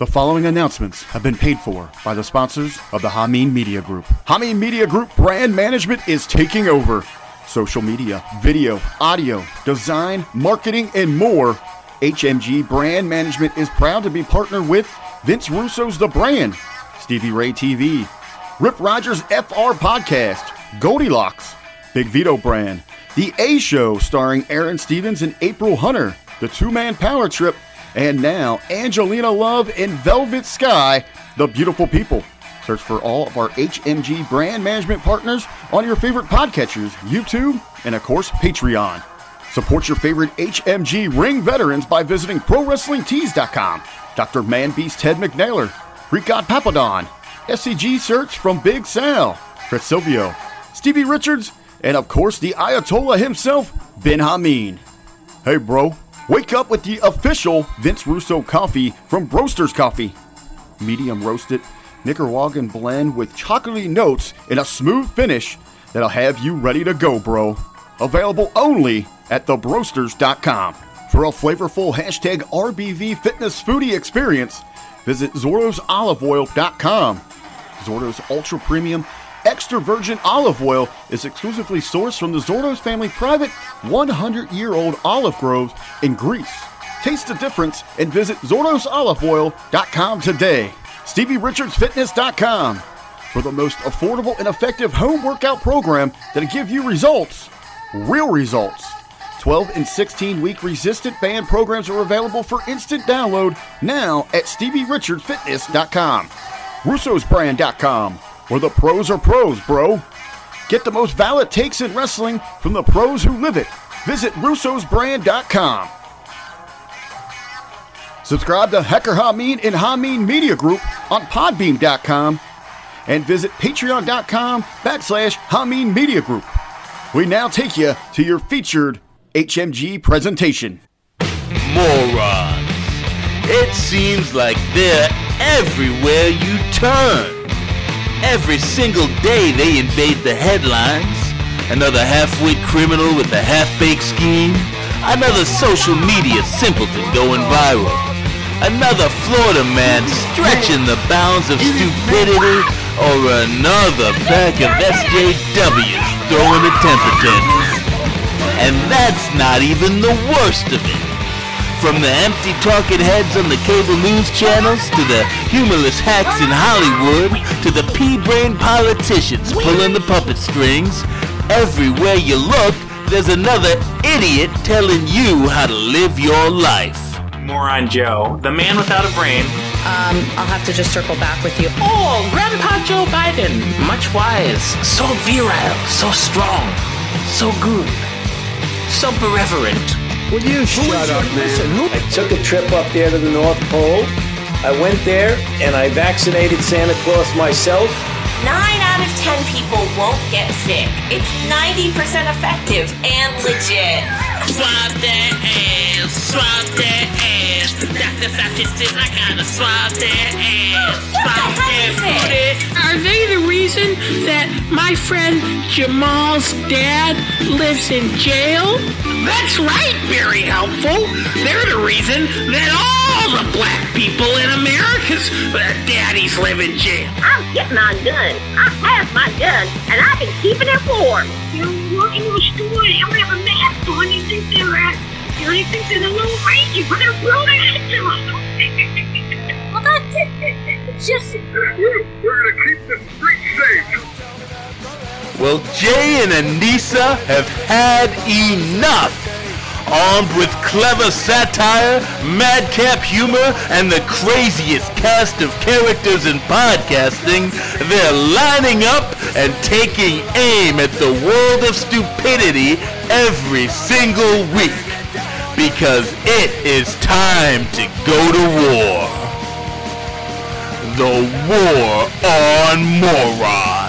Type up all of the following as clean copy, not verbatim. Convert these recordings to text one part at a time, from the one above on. The following announcements have been paid for by the sponsors of the Haamid Media Group. Haamid Media Group brand management is taking over. Social media, video, audio, design, marketing, and more. HMG Brand Management is proud to be partnered with Vince Russo's The Brand, Stevie Ray TV, Rip Rogers FR Podcast, Goldilocks, Big Vito Brand, The A Show starring Aaron Stevens and April Hunter, The Two-Man Power Trip, and now, Angelina Love and Velvet Sky, The Beautiful People. Search for all of our HMG brand management partners on your favorite podcatchers, YouTube, and of course, Patreon. Support your favorite HMG ring veterans by visiting ProWrestlingTees.com, Dr. Man Beast Ted McNailer, Rikad Papadon, SCG Search from Big Sal, Chris Silvio, Stevie Richards, and of course, the Ayatollah himself, Ben Hameen. Hey, bro. Wake up with the official Vince Russo coffee from Broster's Coffee. Medium roasted Nicaraguan blend with chocolatey notes and a smooth finish that'll have you ready to go, bro. Available only at thebroasters.com. For a flavorful hashtag RBV fitness foodie experience, visit ZorosOliveOil.com. Zorros Ultra Premium Extra Virgin Olive Oil is exclusively sourced from the Zorros family private 100-year-old olive groves in Greece. Taste the difference and visit ZorosOliveOil.com today. StevieRichardsFitness.com for the most affordable and effective home workout program that'll give you results, real results. 12 and 16-week resistant band programs are available for instant download now at StevieRichardsFitness.com. Russo'sBrand.com, where the pros are pros, bro. Get the most valid takes in wrestling from the pros who live it. Visit Russo'sBrand.com. Subscribe to Hacker Haamid and Haamid Media Group on Podbeam.com and visit Patreon.com/Haamid Media Group. We now take you to your featured HMG presentation. Morons. It seems like they're everywhere you turn. Every single day they invade the headlines. Another half-wit criminal with a half-baked scheme. Another social media simpleton going viral. Another Florida man stretching the bounds of stupidity. Or another pack of SJWs throwing a temper tantrum. And that's not even the worst of it. From the empty talking heads on the cable news channels, to the humorless hacks in Hollywood, to the pea-brain politicians pulling the puppet strings, everywhere you look, there's another idiot telling you how to live your life. Moron Joe, the man without a brain. I'll have to just circle back with you. Oh, Grandpa Joe Biden, much wise, so virile, so strong, so good, so irreverent. Will you shut up, man? I took a trip up there to the North Pole. I went there, and I vaccinated Santa Claus myself. 9 out of 10 people won't get sick. It's 90% effective and legit. Swab their ass. Swab their ass. Dr. Sanchez says I gotta swab their ass. Swab their booty. Are they the reason that my friend Jamal's dad lives in jail? That's right, very helpful. They're the reason that all the black people in America's daddies live in jail. I'm getting my gun. I have my gun, and I've been keeping it warm. You walk into a store, and you have a mask on. You think they're at, you think they're a little raging, but they're rolling into them. Well, that's it. It's just we're gonna keep the streets safe. Well, Jay and Anissa have had enough. Armed with clever satire, madcap humor, and the craziest cast of characters in podcasting, they're lining up and taking aim at the world of stupidity every single week. Because it is time to go to war. The War on Morons.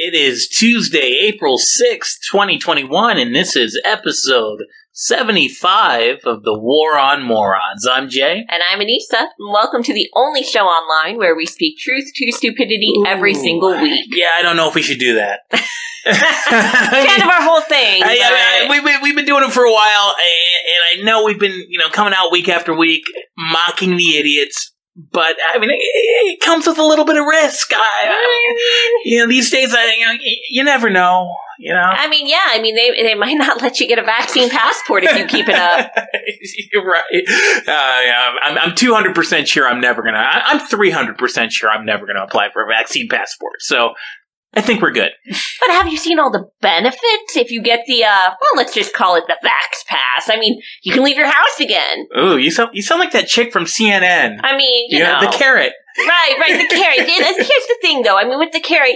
It is Tuesday, April 6th, 2021, and this is episode 75 of the War on Morons. I'm Jay. And I'm Anissa. And welcome to the only show online where we speak truth to stupidity every single week. Yeah, I don't know if we should do that. Kind of our whole thing. We've been doing it for a while, and I know we've been, coming out week after week, mocking the idiots. But, it comes with a little bit of risk. These days, you never know, they might not let you get a vaccine passport if you keep it up. You're right. I'm 200% sure I'm never going to. I'm 300% sure I'm never going to apply for a vaccine passport. So, I think we're good. But have you seen all the benefits if you get the, let's just call it the Vax Pass? You can leave your house again. Ooh, you sound like that chick from CNN. The carrot. Right, the carrot. Here's the thing, though. With the carrot,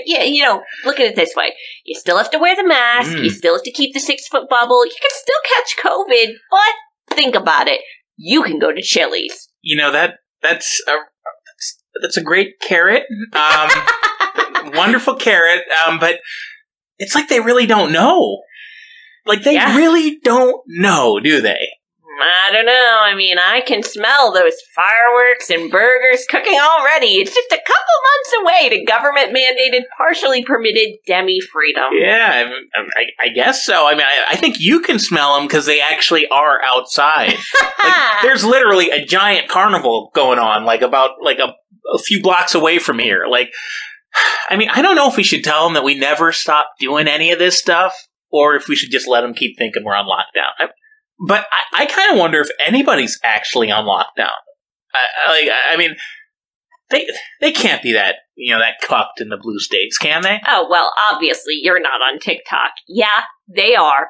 look at it this way. You still have to wear the mask. You still have to keep the 6-foot bubble. You can still catch COVID, but think about it. You can go to Chili's. That's a great carrot. Wonderful carrot, but it's like they really don't know. Like, they really don't know, do they? I don't know. I can smell those fireworks and burgers cooking already. It's just a couple months away to government-mandated, partially permitted demi-freedom. Yeah, I guess so. I think you can smell them because they actually are outside. There's literally a giant carnival going on, about a few blocks away from here. I don't know if we should tell them that we never stop doing any of this stuff, or if we should just let them keep thinking we're on lockdown. But I kind of wonder if anybody's actually on lockdown. They can't be that, that cucked in the blue states, can they? Oh, well, obviously you're not on TikTok. Yeah, they are.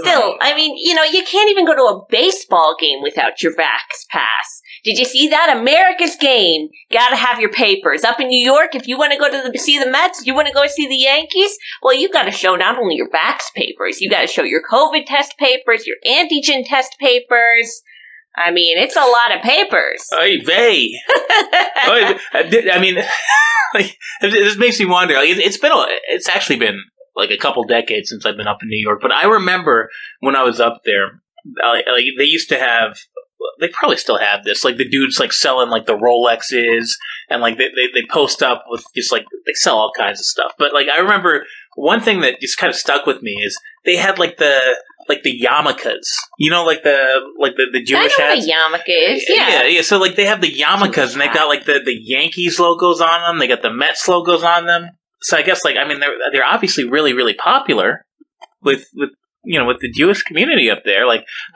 Still, you can't even go to a baseball game without your Vax Pass. Did you see that? America's game. Gotta have your papers. Up in New York, if you want to go to see the Mets, you want to go see the Yankees, well, you gotta show not only your Vax papers, you gotta show your COVID test papers, your antigen test papers. It's a lot of papers. Oy vey. This makes me wonder. It's actually been a couple decades since I've been up in New York. But I remember when I was up there, they used to have, they probably still have this, the dudes, selling, the Rolexes, and, they post up with just, they sell all kinds of stuff. But, I remember one thing that just kind of stuck with me is they had, the yarmulkes. The Jewish hats. I know what a yarmulke is, yeah. So, they have the yarmulkes, and they've got, the Yankees logos on them. They got the Mets logos on them. So I guess, they're obviously really, really popular with the Jewish community up there.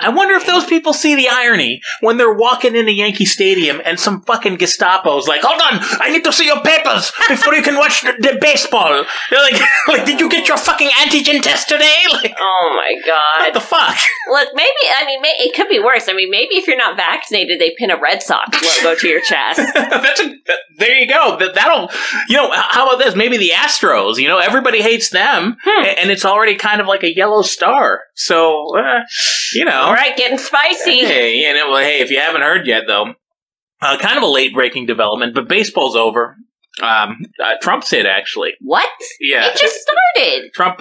I wonder if those people see the irony when they're walking into Yankee Stadium and some fucking Gestapo's hold on, I need to see your papers before you can watch the baseball. They're did you get your fucking antigen test today? Oh my God. What the fuck? Look, maybe, it could be worse. Maybe if you're not vaccinated, they pin a Red Sox logo to your chest. There you go. That'll, how about this? Maybe the Astros, everybody hates them, and it's already kind of like a yellow star. So, All right, getting spicy. Hey, if you haven't heard yet, though, kind of a late-breaking development, but baseball's over. Trump's hit, actually. What? Yeah. It just started. Trump,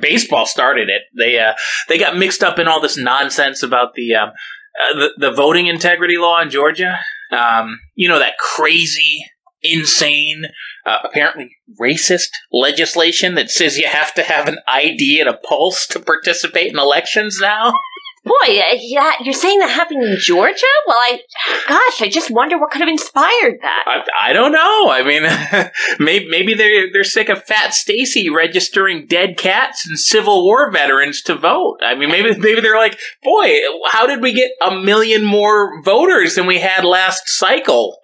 baseball started it. They got mixed up in all this nonsense about the voting integrity law in Georgia. That crazy, insane, apparently racist legislation that says you have to have an ID and a pulse to participate in elections now? Boy, yeah, you're saying that happened in Georgia? Well, I just wonder what could have inspired that. I don't know. Maybe they're sick of Fat Stacy registering dead cats and Civil War veterans to vote. Maybe they're like, boy, how did we get 1 million more voters than we had last cycle?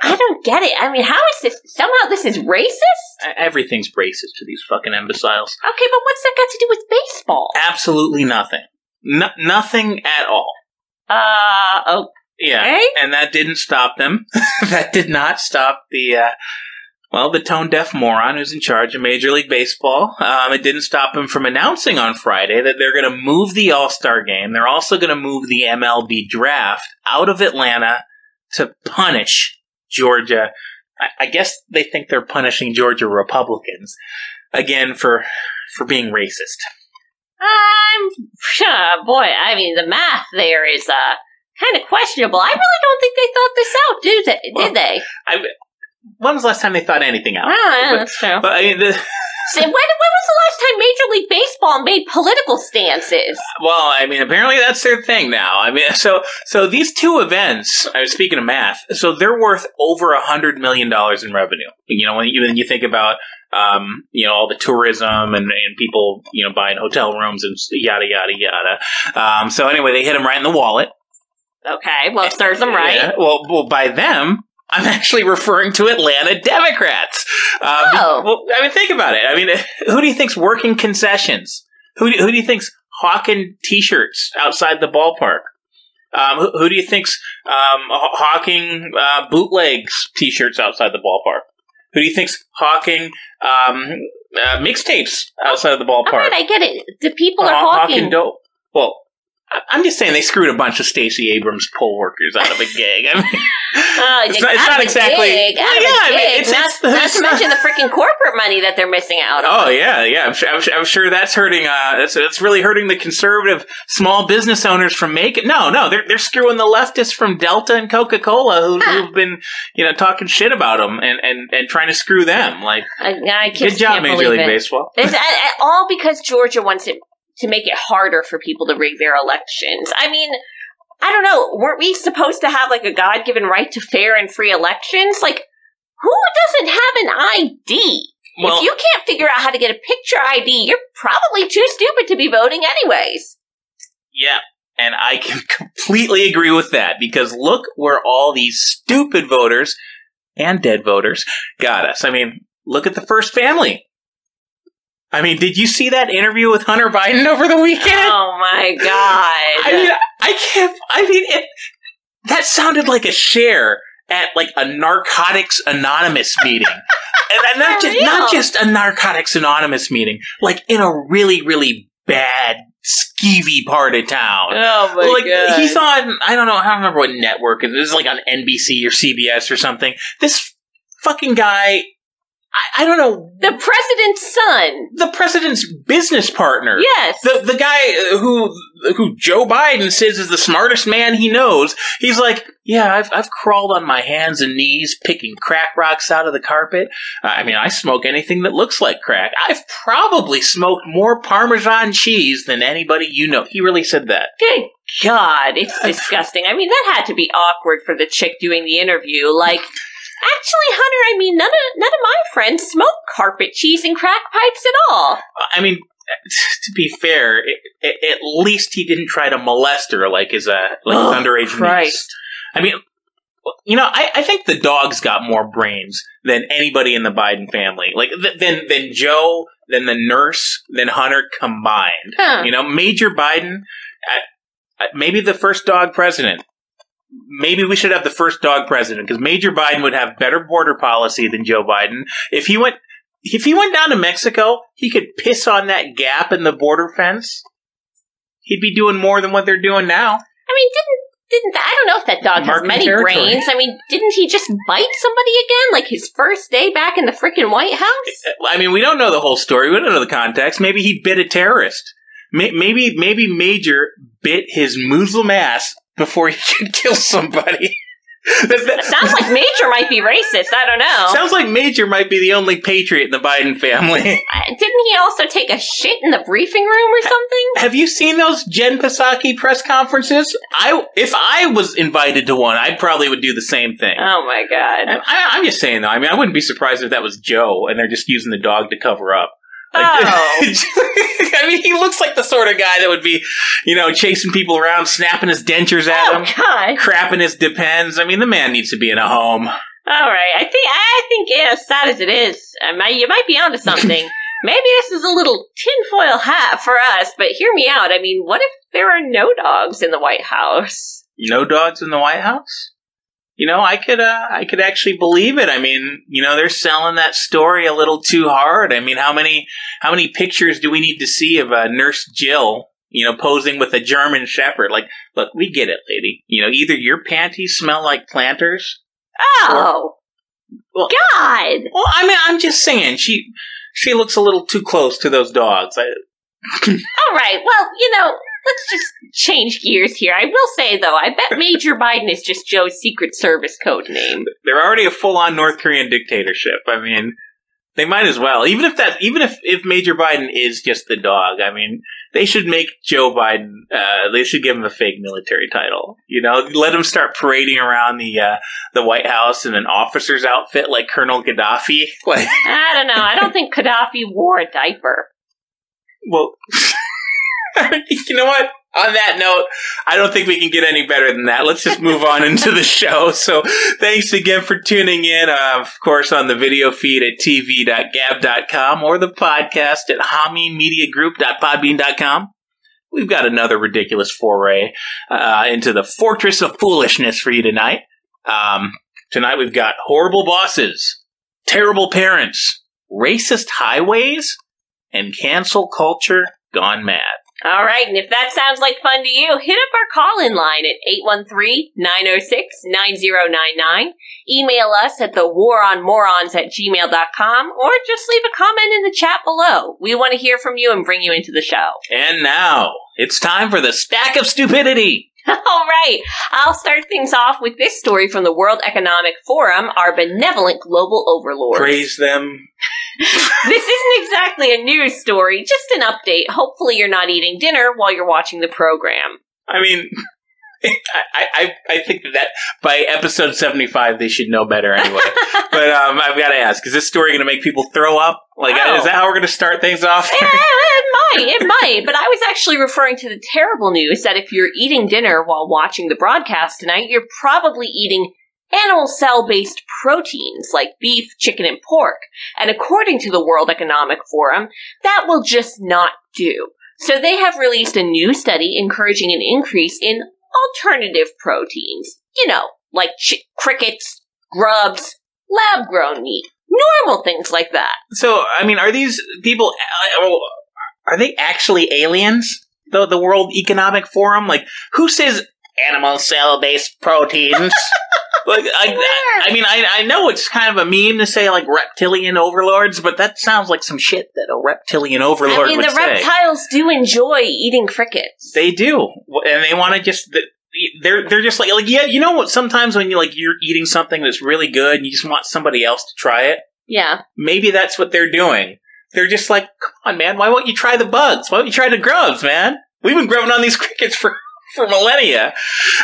I don't get it. How is this? Somehow this is racist? Everything's racist to these fucking imbeciles. Okay, but what's that got to do with baseball? Absolutely nothing. Nothing at all. Okay. Yeah, and that didn't stop them. That did not stop the tone-deaf moron who's in charge of Major League Baseball. It didn't stop him from announcing on Friday that they're going to move the All-Star Game. They're also going to move the MLB Draft out of Atlanta to punish Georgia. I guess they think they're punishing Georgia Republicans, again, for being racist. The math there is kind of questionable. I really don't think they thought this out, did they? When was the last time they thought anything out? That's true. But, I mean, when was the last time Major League Baseball made political stances? Well, I mean, apparently that's their thing now. I mean, so these two events, I was speaking of math, so they're worth over $100 million in revenue. You know, when you think about, all the tourism and people, buying hotel rooms and yada, yada, yada. So anyway, they hit them right in the wallet. Okay, well, it serves them right. Yeah, well, by them, I'm actually referring to Atlanta Democrats. Think about it. I mean, who do you think's working concessions? Who do you think's hawking t-shirts outside the ballpark? Who do you think's hawking bootlegs t-shirts outside the ballpark? Who do you think's hawking mixtapes outside of the ballpark? All right, I get it. The people are hawking dope. Well, I'm just saying they screwed a bunch of Stacey Abrams poll workers out of a gig. I mean, not to mention the freaking corporate money that they're missing out on. Oh yeah, yeah. I'm sure that's hurting. That's really hurting the conservative small business owners from making. No, they're screwing the leftists from Delta and Coca-Cola who've been talking shit about them and trying to screw them. Like, good job, Major League Baseball. It's all because Georgia wants it to make it harder for people to rig their elections. I mean, I don't know. Weren't we supposed to have, a God-given right to fair and free elections? Who doesn't have an ID? Well, if you can't figure out how to get a picture ID, you're probably too stupid to be voting anyways. Yeah, and I can completely agree with that, because look where all these stupid voters and dead voters got us. I mean, look at the first family. I mean, did you see that interview with Hunter Biden over the weekend? Oh, my God. I mean, that sounded like a share at, a Narcotics Anonymous meeting. And not just a Narcotics Anonymous meeting, in a really, really bad, skeevy part of town. Oh, my God. He's on, I don't remember what network. It was, on NBC or CBS or something. This fucking guy... I don't know. The president's son. The president's business partner. Yes. The guy who Joe Biden says is the smartest man he knows. He's like, yeah, I've crawled on my hands and knees picking crack rocks out of the carpet. I mean, I smoke anything that looks like crack. I've probably smoked more Parmesan cheese than anybody you know. He really said that. Good God, it's disgusting. I mean, that had to be awkward for the chick doing the interview. Actually, Hunter, I mean, none of my friends smoke carpet cheese and crack pipes at all. I mean, to be fair, at least he didn't try to molest her his underage niece. I mean, I think the dog's got more brains than anybody in the Biden family. Than Joe, than the nurse, than Hunter combined. Huh. Major Biden, maybe the first dog president. Maybe we should have the first dog president, because Major Biden would have better border policy than Joe Biden. If he went down to Mexico, he could piss on that gap in the border fence. He'd be doing more than what they're doing now. I mean, I don't know if that dog has many brains. I mean, didn't he just bite somebody again? His first day back in the freaking White House? I mean, we don't know the whole story. We don't know the context. Maybe he bit a terrorist. Maybe Major bit his Muslim ass before you can kill somebody. It sounds like Major might be racist. I don't know. Sounds like Major might be the only patriot in the Biden family. Didn't he also take a shit in the briefing room or something? Have you seen those Jen Psaki press conferences? If I was invited to one, I probably would do the same thing. Oh, my God. I'm just saying, though. I mean, I wouldn't be surprised if that was Joe, and they're just using the dog to cover up. I mean, he looks like the sort of guy that would be, chasing people around, snapping his dentures at him, God. Crapping his Depends. I mean, the man needs to be in a home. All right, I think, as sad as it is, you might be onto something. Maybe this is a little tinfoil hat for us, but hear me out. I mean, what if there are no dogs in the White House? No dogs in the White House? I could actually believe it. I mean, they're selling that story a little too hard. I mean, how many pictures do we need to see of Nurse Jill, posing with a German shepherd? Look, we get it, lady. Either your panties smell like planters. Oh, God. Well, I mean, I'm just saying, she looks a little too close to those dogs. All right. Well, you know, let's just change gears here. I will say, though, I bet Major Biden is just Joe's Secret Service code name. They're already a full-on North Korean dictatorship. I mean, they might as well. Even if Major Biden is just the dog, I mean, they should make Joe Biden, they should give him a fake military title. You know, let him start parading around the White House in an officer's outfit like Colonel Gaddafi. Like, I don't know. I don't think Gaddafi wore a diaper. Well, you know what? On that note, I don't think we can get any better than that. Let's just move on into the show. So thanks again for tuning in, of course, on the video feed at tv.gab.com or the podcast at haamidmediagroup.podbean.com. We've got another ridiculous foray into the fortress of foolishness for you tonight. Tonight we've got horrible bosses, terrible parents, racist highways, and cancel culture gone mad. All right, and if that sounds like fun to you, hit up our call-in line at 813-906-9099. Email us at thewaronmorons@gmail.com or just leave a comment in the chat below. We want to hear from you and bring you into the show. And now, it's time for the Stack of Stupidity. All right, I'll start things off with this story from the World Economic Forum, our benevolent global overlords. Praise them. This isn't exactly a news story, just an update. Hopefully you're not eating dinner while you're watching the program. I mean, I think that by episode 75, they should know better anyway. But I've got to ask, is this story going to make people throw up? Like, Is that how we're going to start things off? It might. But I was actually referring to the terrible news that if you're eating dinner while watching the broadcast tonight, you're probably eating animal cell-based proteins like beef, chicken, and pork. And according to the World Economic Forum, that will just not do. So they have released a new study encouraging an increase in alternative proteins. You know, like crickets, grubs, lab-grown meat, normal things like that. So, I mean, are these people, are they actually aliens? The World Economic Forum? Like, who says animal cell-based proteins? Like, I mean, I know it's kind of a meme to say, like, reptilian overlords, but that sounds like some shit that a reptilian overlord would say. I mean, the reptiles do enjoy eating crickets. They do. And they want to just, they're just like, yeah, you know what, sometimes when you're eating something that's really good and you just want somebody else to try it? Yeah. Maybe that's what they're doing. They're just like, come on, man, why won't you try the bugs? Why won't you try the grubs, man? We've been grubbing on these crickets for millennia.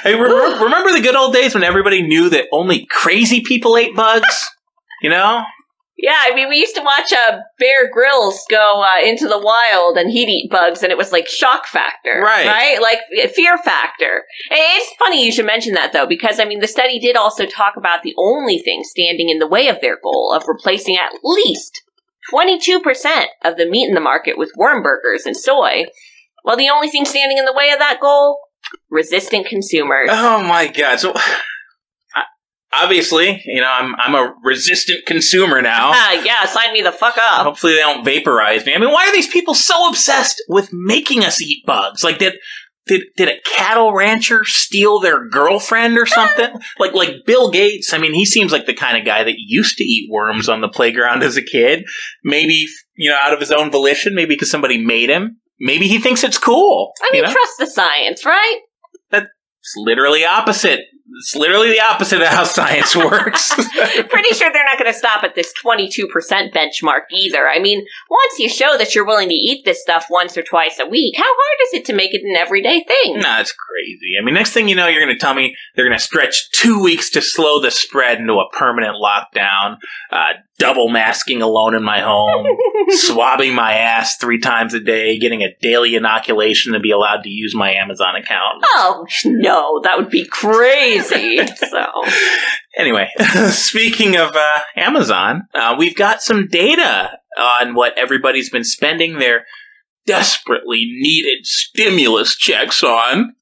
I mean, remember the good old days when everybody knew that only crazy people ate bugs? You know? Yeah, I mean, we used to watch Bear Grylls go into the wild, and he'd eat bugs, and it was like shock factor. Right? Like, fear factor. It's funny you should mention that, though, because, I mean, the study did also talk about the only thing standing in the way of their goal of replacing at least 22% of the meat in the market with worm burgers and soy. Well, the only thing standing in the way of that goal? Resistant consumers. Oh my god. So obviously, you know, I'm a resistant consumer now. Yeah, sign me the fuck up. Hopefully they don't vaporize me. I mean, why are these people so obsessed with making us eat bugs? Like, did a cattle rancher steal their girlfriend or something? Like Bill Gates, I mean, he seems like the kind of guy that used to eat worms on the playground as a kid. Maybe, you know, out of his own volition, maybe because somebody made him. Maybe he thinks it's cool. I mean, you know? Trust the science, right? That's literally opposite. It's literally the opposite of how science works. Pretty sure they're not going to stop at this 22% benchmark either. I mean, once you show that you're willing to eat this stuff once or twice a week, how hard is it to make it an everyday thing? Nah, it's crazy. I mean, next thing you know, you're going to tell me they're going to stretch 2 weeks to slow the spread into a permanent lockdown, double masking alone in my home, swabbing my ass 3 times a day, getting a daily inoculation to be allowed to use my Amazon account. Oh, no, that would be crazy. So, anyway, speaking of Amazon, we've got some data on what everybody's been spending their desperately needed stimulus checks on.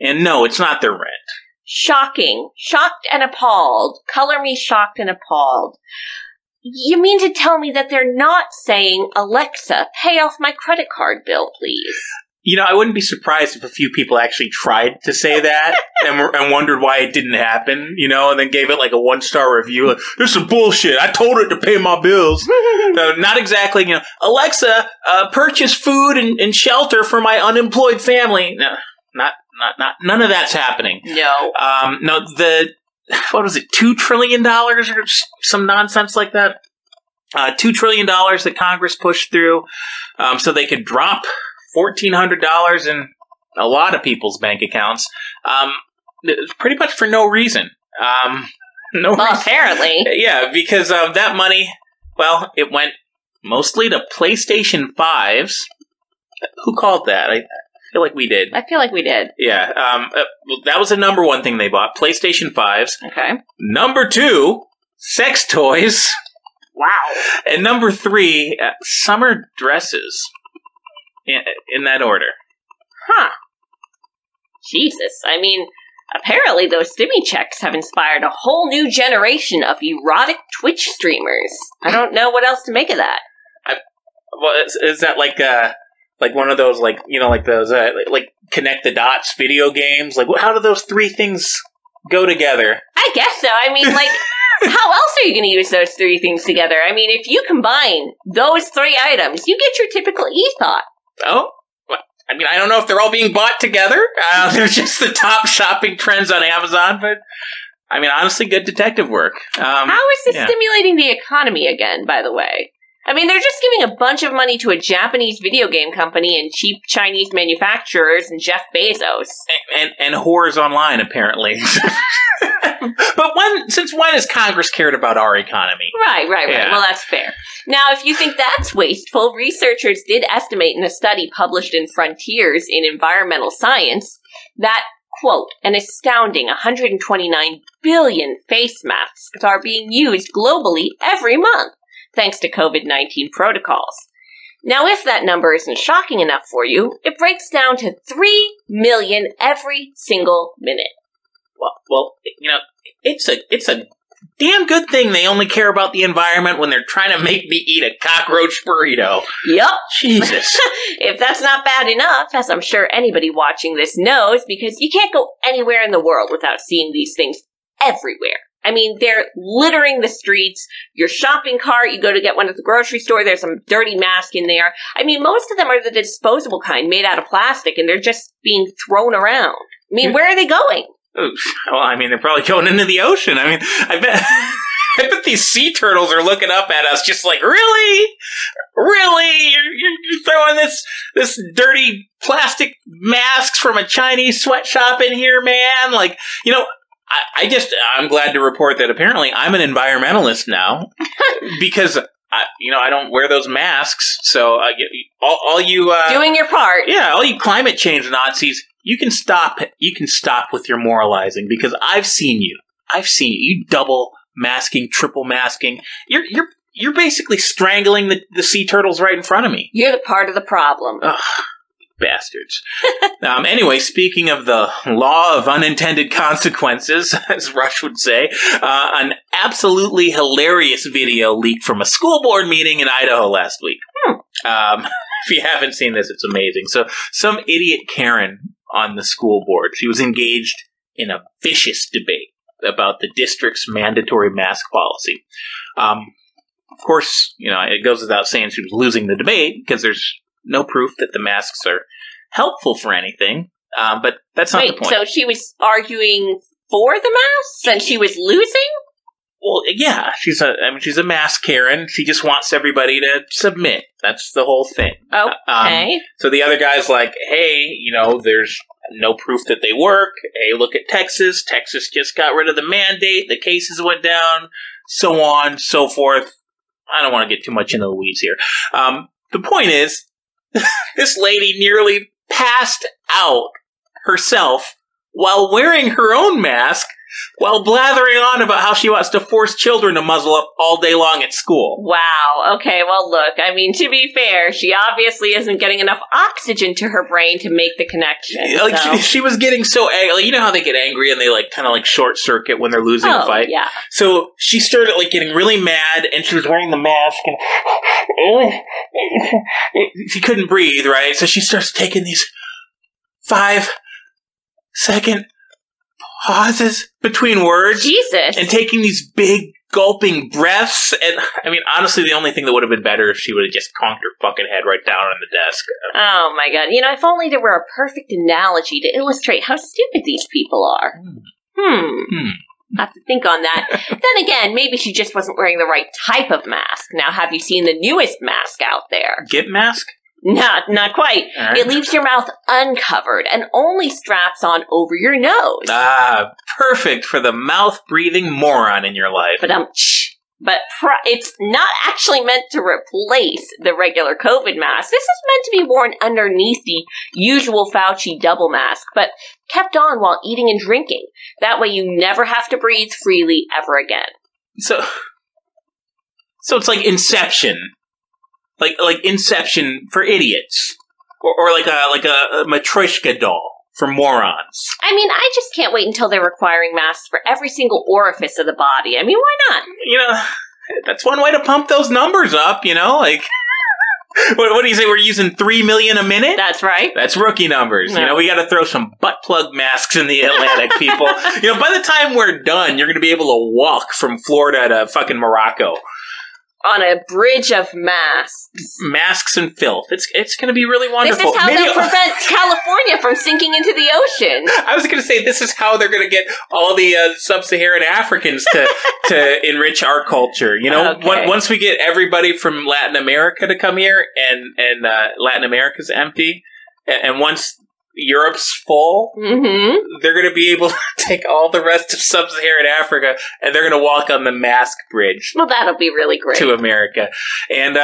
And no, it's not their rent. Shocking. Shocked and appalled. Color me shocked and appalled. You mean to tell me that they're not saying, Alexa, pay off my credit card bill, please? You know, I wouldn't be surprised if a few people actually tried to say that and wondered why it didn't happen, you know, and then gave it like a 1-star review. Like, this is bullshit. I told it to pay my bills. So not exactly, you know, Alexa, purchase food and shelter for my unemployed family. No, not, none of that's happening. No. No, what was it, $2 trillion or some nonsense like that? $2 trillion that Congress pushed through so they could drop $1,400 in a lot of people's bank accounts, pretty much for no reason. No reason. Apparently. Yeah, because that money, well, it went mostly to PlayStation 5s. Who called that? I feel like we did. Yeah. That was the number one thing they bought, PlayStation 5s. Okay. Number two, sex toys. Wow. And number three, summer dresses. In that order. Huh. Jesus. I mean, apparently those stimmy checks have inspired a whole new generation of erotic Twitch streamers. I don't know what else to make of that. Is that like one of those, like, you know, like those, like connect the dots video games? Like, how do those three things go together? I guess so. I mean, like... How else are you going to use those three things together? I mean, if you combine those three items, you get your typical eThought. Oh, well, I mean, I don't know if they're all being bought together. They're just the top shopping trends on Amazon, but I mean, honestly, good detective work. How is this stimulating the economy again, by the way? I mean, they're just giving a bunch of money to a Japanese video game company and cheap Chinese manufacturers and Jeff Bezos. And whores online, apparently. But since when has Congress cared about our economy? Right. Yeah. Well, that's fair. Now, if you think that's wasteful, researchers did estimate in a study published in Frontiers in Environmental Science that, quote, an astounding 129 billion face masks are being used globally every month, thanks to COVID-19 protocols. Now, if that number isn't shocking enough for you, it breaks down to 3 million every single minute. Well, you know, it's a damn good thing they only care about the environment when they're trying to make me eat a cockroach burrito. Yep. Jesus. If that's not bad enough, as I'm sure anybody watching this knows, because you can't go anywhere in the world without seeing these things everywhere. I mean, they're littering the streets. Your shopping cart, you go to get one at the grocery store, there's some dirty mask in there. I mean, most of them are the disposable kind made out of plastic, and they're just being thrown around. I mean, where are they going? Well, I mean, they're probably going into the ocean. I mean, I bet these sea turtles are looking up at us just like, really? You're throwing this dirty plastic masks from a Chinese sweatshop in here, man? Like, you know... I'm glad to report that apparently I'm an environmentalist now because, I don't wear those masks. So all you... doing your part. Yeah, all you climate change Nazis, you can stop with your moralizing because I've seen you. You double masking, triple masking. You're basically strangling the sea turtles right in front of me. You're the part of the problem. Ugh. Bastards. Anyway, speaking of the law of unintended consequences, as Rush would say, an absolutely hilarious video leaked from a school board meeting in Idaho last week. If you haven't seen this, it's amazing. So some idiot Karen on the school board, she was engaged in a vicious debate about the district's mandatory mask policy. Of course, you know, it goes without saying she was losing the debate because there's no proof that the masks are helpful for anything, but that's not the point. So she was arguing for the masks, and she was losing? Well, yeah, she's a mask Karen. She just wants everybody to submit. That's the whole thing. Okay. So the other guy's like, hey, you know, there's no proof that they work. Hey, look at Texas. Texas just got rid of the mandate. The cases went down, so on, so forth. I don't want to get too much into the weeds here. The point is, this lady nearly passed out herself while wearing her own mask while blathering on about how she wants to force children to muzzle up all day long at school. Wow. Okay, well, look, I mean, to be fair, she obviously isn't getting enough oxygen to her brain to make the connection. Like, so. She was getting so angry. You know how they get angry and they, like, kind of, like, short-circuit when they're losing a fight? Yeah. So she started, like, getting really mad, and she was wearing the mask, and she couldn't breathe, right? So she starts taking these 5-second pauses between words. Jesus. And taking these big gulping breaths. And I mean, honestly, the only thing that would have been better if she would have just conked her fucking head right down on the desk. Oh my god. You know, if only there were a perfect analogy to illustrate how stupid these people are. I have to think on that. Then again, maybe she just wasn't wearing the right type of mask. Now, have you seen the newest mask out there? Gimp mask? Not quite. It leaves your mouth uncovered and only straps on over your nose. Ah, perfect for the mouth-breathing moron in your life. But it's not actually meant to replace the regular COVID mask. This is meant to be worn underneath the usual Fauci double mask, but kept on while eating and drinking. That way you never have to breathe freely ever again. So it's like Inception. Like Inception for idiots. Or like a Matryoshka doll for morons. I mean, I just can't wait until they're requiring masks for every single orifice of the body. I mean, why not? You know, that's one way to pump those numbers up, you know? Like, what do you say? We're using 3 million a minute? That's right. That's rookie numbers. No. You know, we got to throw some butt plug masks in the Atlantic, people. You know, by the time we're done, you're going to be able to walk from Florida to fucking Morocco. On a bridge of masks. Masks and filth. It's going to be really wonderful. This is how they'll prevent California from sinking into the ocean. I was going to say, this is how they're going to get all the sub-Saharan Africans to enrich our culture. You know, okay. Once we get everybody from Latin America to come here, and Latin America's empty, and once Europe's full, they're going to be able to take all the rest of sub-Saharan Africa, and they're going to walk on the mask bridge. Well, that'll be really great. To America. And,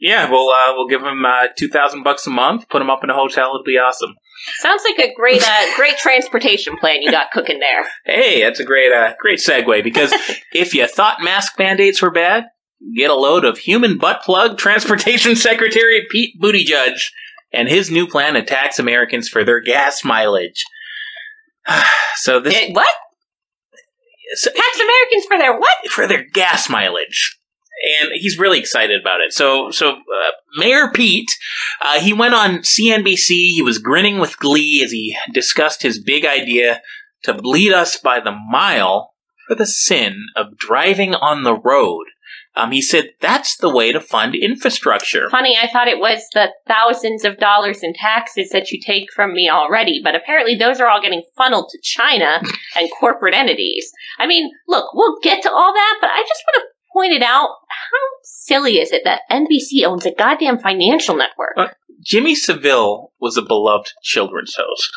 yeah, we'll give them $2,000 a month, put them up in a hotel, it'll be awesome. Sounds like a great great transportation plan you got cooking there. Hey, that's a great segue, because if you thought mask mandates were bad, get a load of human butt plug Transportation Secretary Pete Buttigieg. And his new plan attacks Americans for their gas mileage. So this... What? So tax Americans for their what? For their gas mileage. And he's really excited about it. So Mayor Pete, he went on CNBC. He was grinning with glee as he discussed his big idea to bleed us by the mile for the sin of driving on the road. He said that's the way to fund infrastructure. Funny, I thought it was the thousands of dollars in taxes that you take from me already, but apparently those are all getting funneled to China and corporate entities. I mean, look, we'll get to all that, but I just want to point it out. How silly is it that NBC owns a goddamn financial network? Jimmy Savile was a beloved children's host.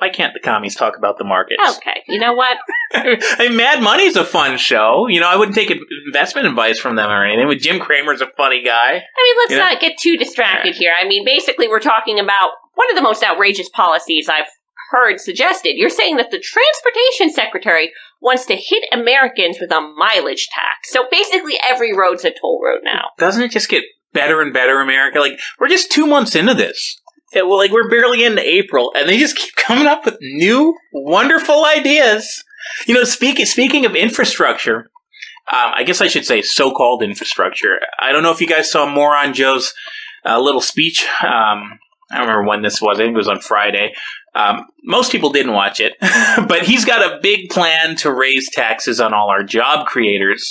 Why can't the commies talk about the markets? Okay, you know what? I mean, Mad Money's a fun show. You know, I wouldn't take investment advice from them or anything. But Jim Cramer's a funny guy. I mean, let's not get too distracted here. I mean, basically, we're talking about one of the most outrageous policies I've heard suggested. You're saying that the transportation secretary wants to hit Americans with a mileage tax. So basically, every road's a toll road now. Doesn't it just get better and better, America? Like, we're just 2 months into this. Yeah, well, like, we're barely into April, and they just keep coming up with new, wonderful ideas. You know, speaking of infrastructure, I guess I should say so-called infrastructure. I don't know if you guys saw Moron Joe's little speech. I don't remember when this was. I think it was on Friday. Most people didn't watch it, but he's got a big plan to raise taxes on all our job creators.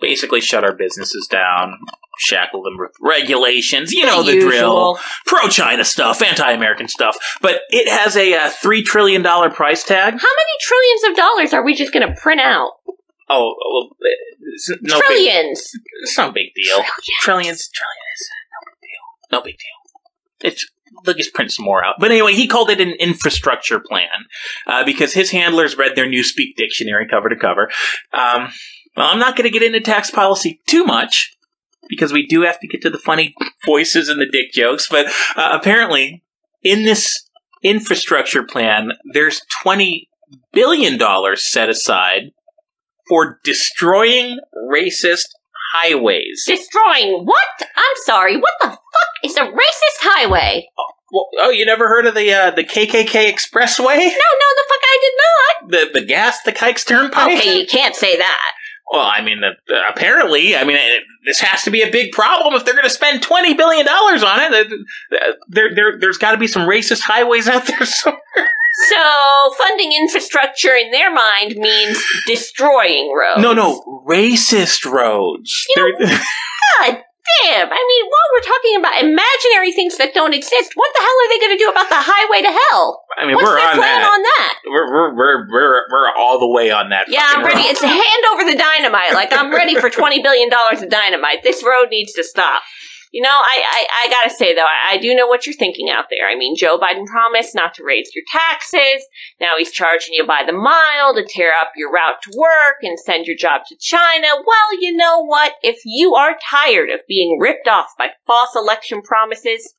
Basically shut our businesses down, shackle them with regulations, you know the drill, pro-China stuff, anti-American stuff. But it has a $3 trillion price tag. How many trillions of dollars are we just going to print out? Oh, well, no trillions. It's no big deal. Trillions. No big deal. They'll just print some more out. But anyway, he called it an infrastructure plan because his handlers read their Newspeak dictionary cover to cover. Well, I'm not going to get into tax policy too much, because we do have to get to the funny voices and the dick jokes, but apparently, in this infrastructure plan, there's $20 billion set aside for destroying racist highways. Destroying what? I'm sorry, what the fuck is a racist highway? Well, oh, you never heard of the KKK Expressway? No, the fuck I did not. The the Kikes Turnpike? Okay, you can't say that. Well, I mean, apparently, this has to be a big problem if they're going to spend $20 billion on it. There's got to be some racist highways out there somewhere. So, funding infrastructure in their mind means destroying roads. No, racist roads. God damn, while we're talking about imaginary things that don't exist, what the hell are they going to do about the highway to hell? What's their plan on that? We're all the way on that. Yeah, I'm ready. Road. It's hand over the dynamite. Like, I'm ready for $20 billion of dynamite. This road needs to stop. You know, I got to say, though, I do know what you're thinking out there. Joe Biden promised not to raise your taxes. Now he's charging you by the mile to tear up your route to work and send your job to China. Well, you know what? If you are tired of being ripped off by false election promises,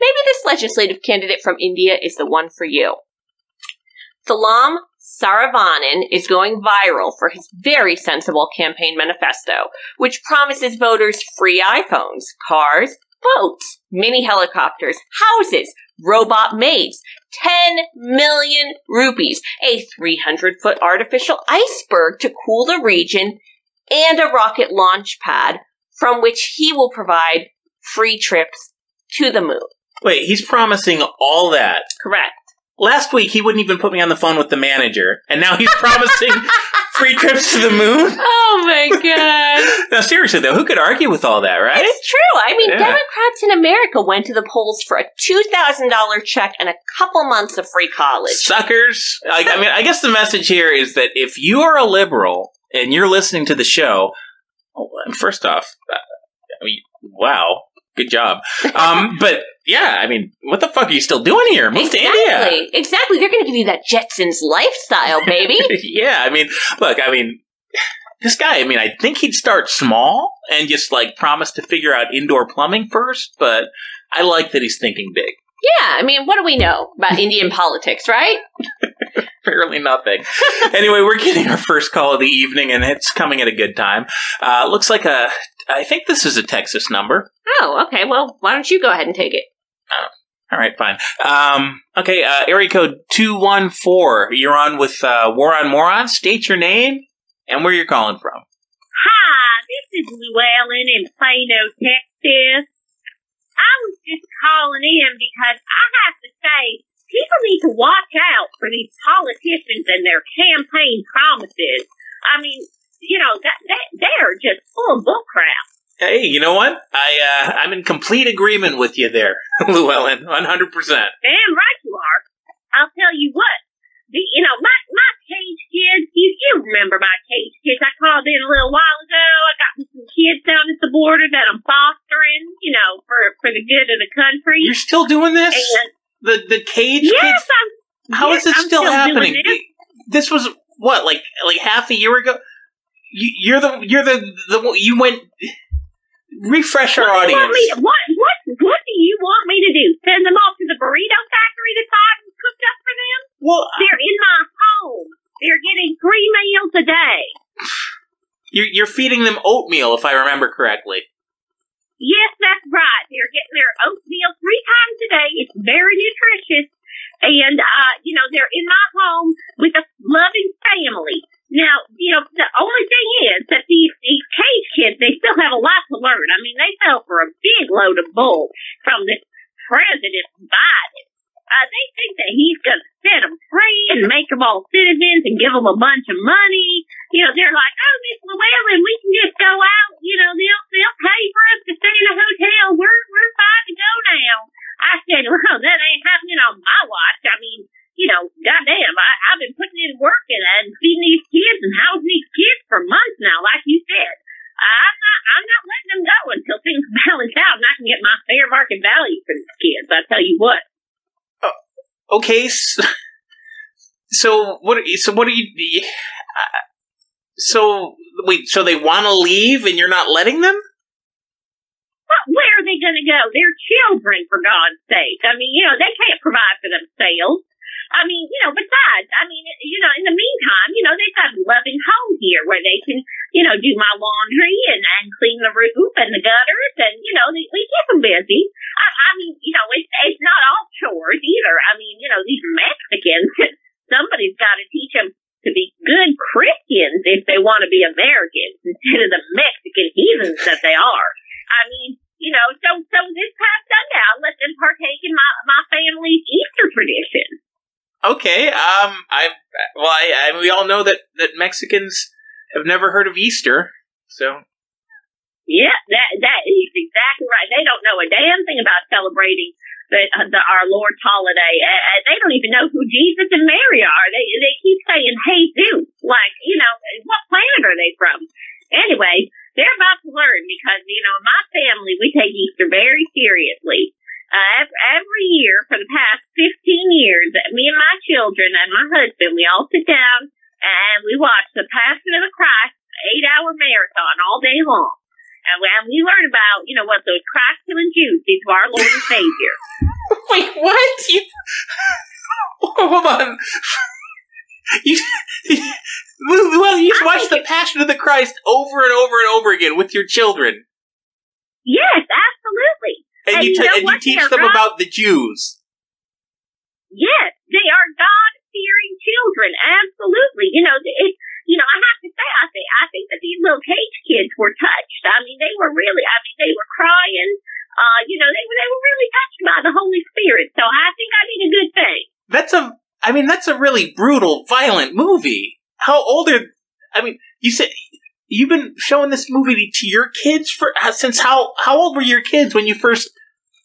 maybe this legislative candidate from India is the one for you. Thalam Saravanan is going viral for his very sensible campaign manifesto, which promises voters free iPhones, cars, boats, mini helicopters, houses, robot maids, 10 million rupees, a 300-foot artificial iceberg to cool the region, and a rocket launch pad from which he will provide free trips to the moon. Wait, he's promising all that? Correct. Last week, he wouldn't even put me on the phone with the manager, and now he's promising free trips to the moon? Oh, my God. Now, seriously, though, who could argue with all that, right? It's true. Democrats in America went to the polls for a $2,000 check and a couple months of free college. Suckers. I guess the message here is that if you are a liberal and you're listening to the show, first off, wow. Good job. But, yeah, what the fuck are you still doing here? Move to India. Exactly. They're going to give you that Jetsons lifestyle, baby. Yeah, look, this guy, I think he'd start small and just, promise to figure out indoor plumbing first, but I like that he's thinking big. Yeah, what do we know about Indian politics, right? Apparently nothing. Anyway, we're getting our first call of the evening, and it's coming at a good time. Looks like I think this is a Texas number. Oh, okay. Well, why don't you go ahead and take it? All right, fine. Okay, area code 214. You're on with War on Moron. State your name and where you're calling from. Hi, this is Llewellyn in Plano, Texas. I was just calling in because I have to say, people need to watch out for these politicians and their campaign promises. They're just full of bullcrap. Hey, you know what? I'm in complete agreement with you there, Llewellyn, 100%. Damn right you are. I'll tell you what. My cage kids, you remember my cage kids. I called in a little while ago. I got some kids down at the border that I'm fostering, for the good of the country. You're still doing this? And the cage kids? How is it still happening? This was, what, like half a year ago? Refresh our audience. What do you want me to do? Send them off to the burrito factory that Biden cooked up for them? Well, they're in my home. They're getting 3 meals a day. You're feeding them oatmeal, if I remember correctly. Yes, that's right. They're getting their oatmeal 3 times a day. It's very nutritious, and they're in my home with a loving family. Now, the only thing is that these cage kids, they still have a lot to learn. They fell for a big load of bull from this President Biden. They think that he's going to set them free and make them all citizens and give them a bunch of money. They're like, oh, Miss Llewellyn, we can just go out. They'll pay for us to stay in a hotel. We're fine to go now. I said, well, that ain't happening on my watch. Goddamn, I've been putting in work and feeding these kids and housing these kids for months now, like you said. I'm not letting them go until things balance out and I can get my fair market value for these kids, I tell you what. Oh, okay, so they want to leave and you're not letting them? Where are they going to go? They're children, for God's sake. They can't provide for themselves. I mean, you know, besides, I mean, you know, in the meantime, you know, they've got a loving home here where they can, you know, do my laundry and clean the roof and the gutters and, you know, we keep them busy. I mean, you know, it's not all chores either. I mean, you know, these Mexicans, somebody's got to teach them to be good Christians if they want to be Americans instead of the Mexican heathens that they are. I mean, you know, so this past Sunday, I let them partake in my family's Easter tradition. Okay, we all know that Mexicans have never heard of Easter, so. Yeah, that is exactly right. They don't know a damn thing about celebrating our Lord's holiday. They don't even know who Jesus and Mary are. They keep saying, hey, dude, like, you know, what planet are they from? Anyway, they're about to learn because, you know, in my family, we take Easter very seriously. Every year for the past 15 years, me and my children and my husband, we all sit down and we watch the Passion of the Christ 8-hour marathon all day long. And we learn about, you know, what those Christ killing Jews did to our Lord and Savior. Wait, what? Hold on. You watch the Passion of the Christ over and over and over again with your children. Yes, absolutely. And you teach them about the Jews. Yes, they are God-fearing children. Absolutely. You know, I have to say, I think that these little cage kids were touched. I mean, they were crying. They were really touched by the Holy Spirit. So I think I did a good thing. That's a really brutal, violent movie. How old are? I mean, you said. You've been showing this movie to your kids since how old were your kids when you first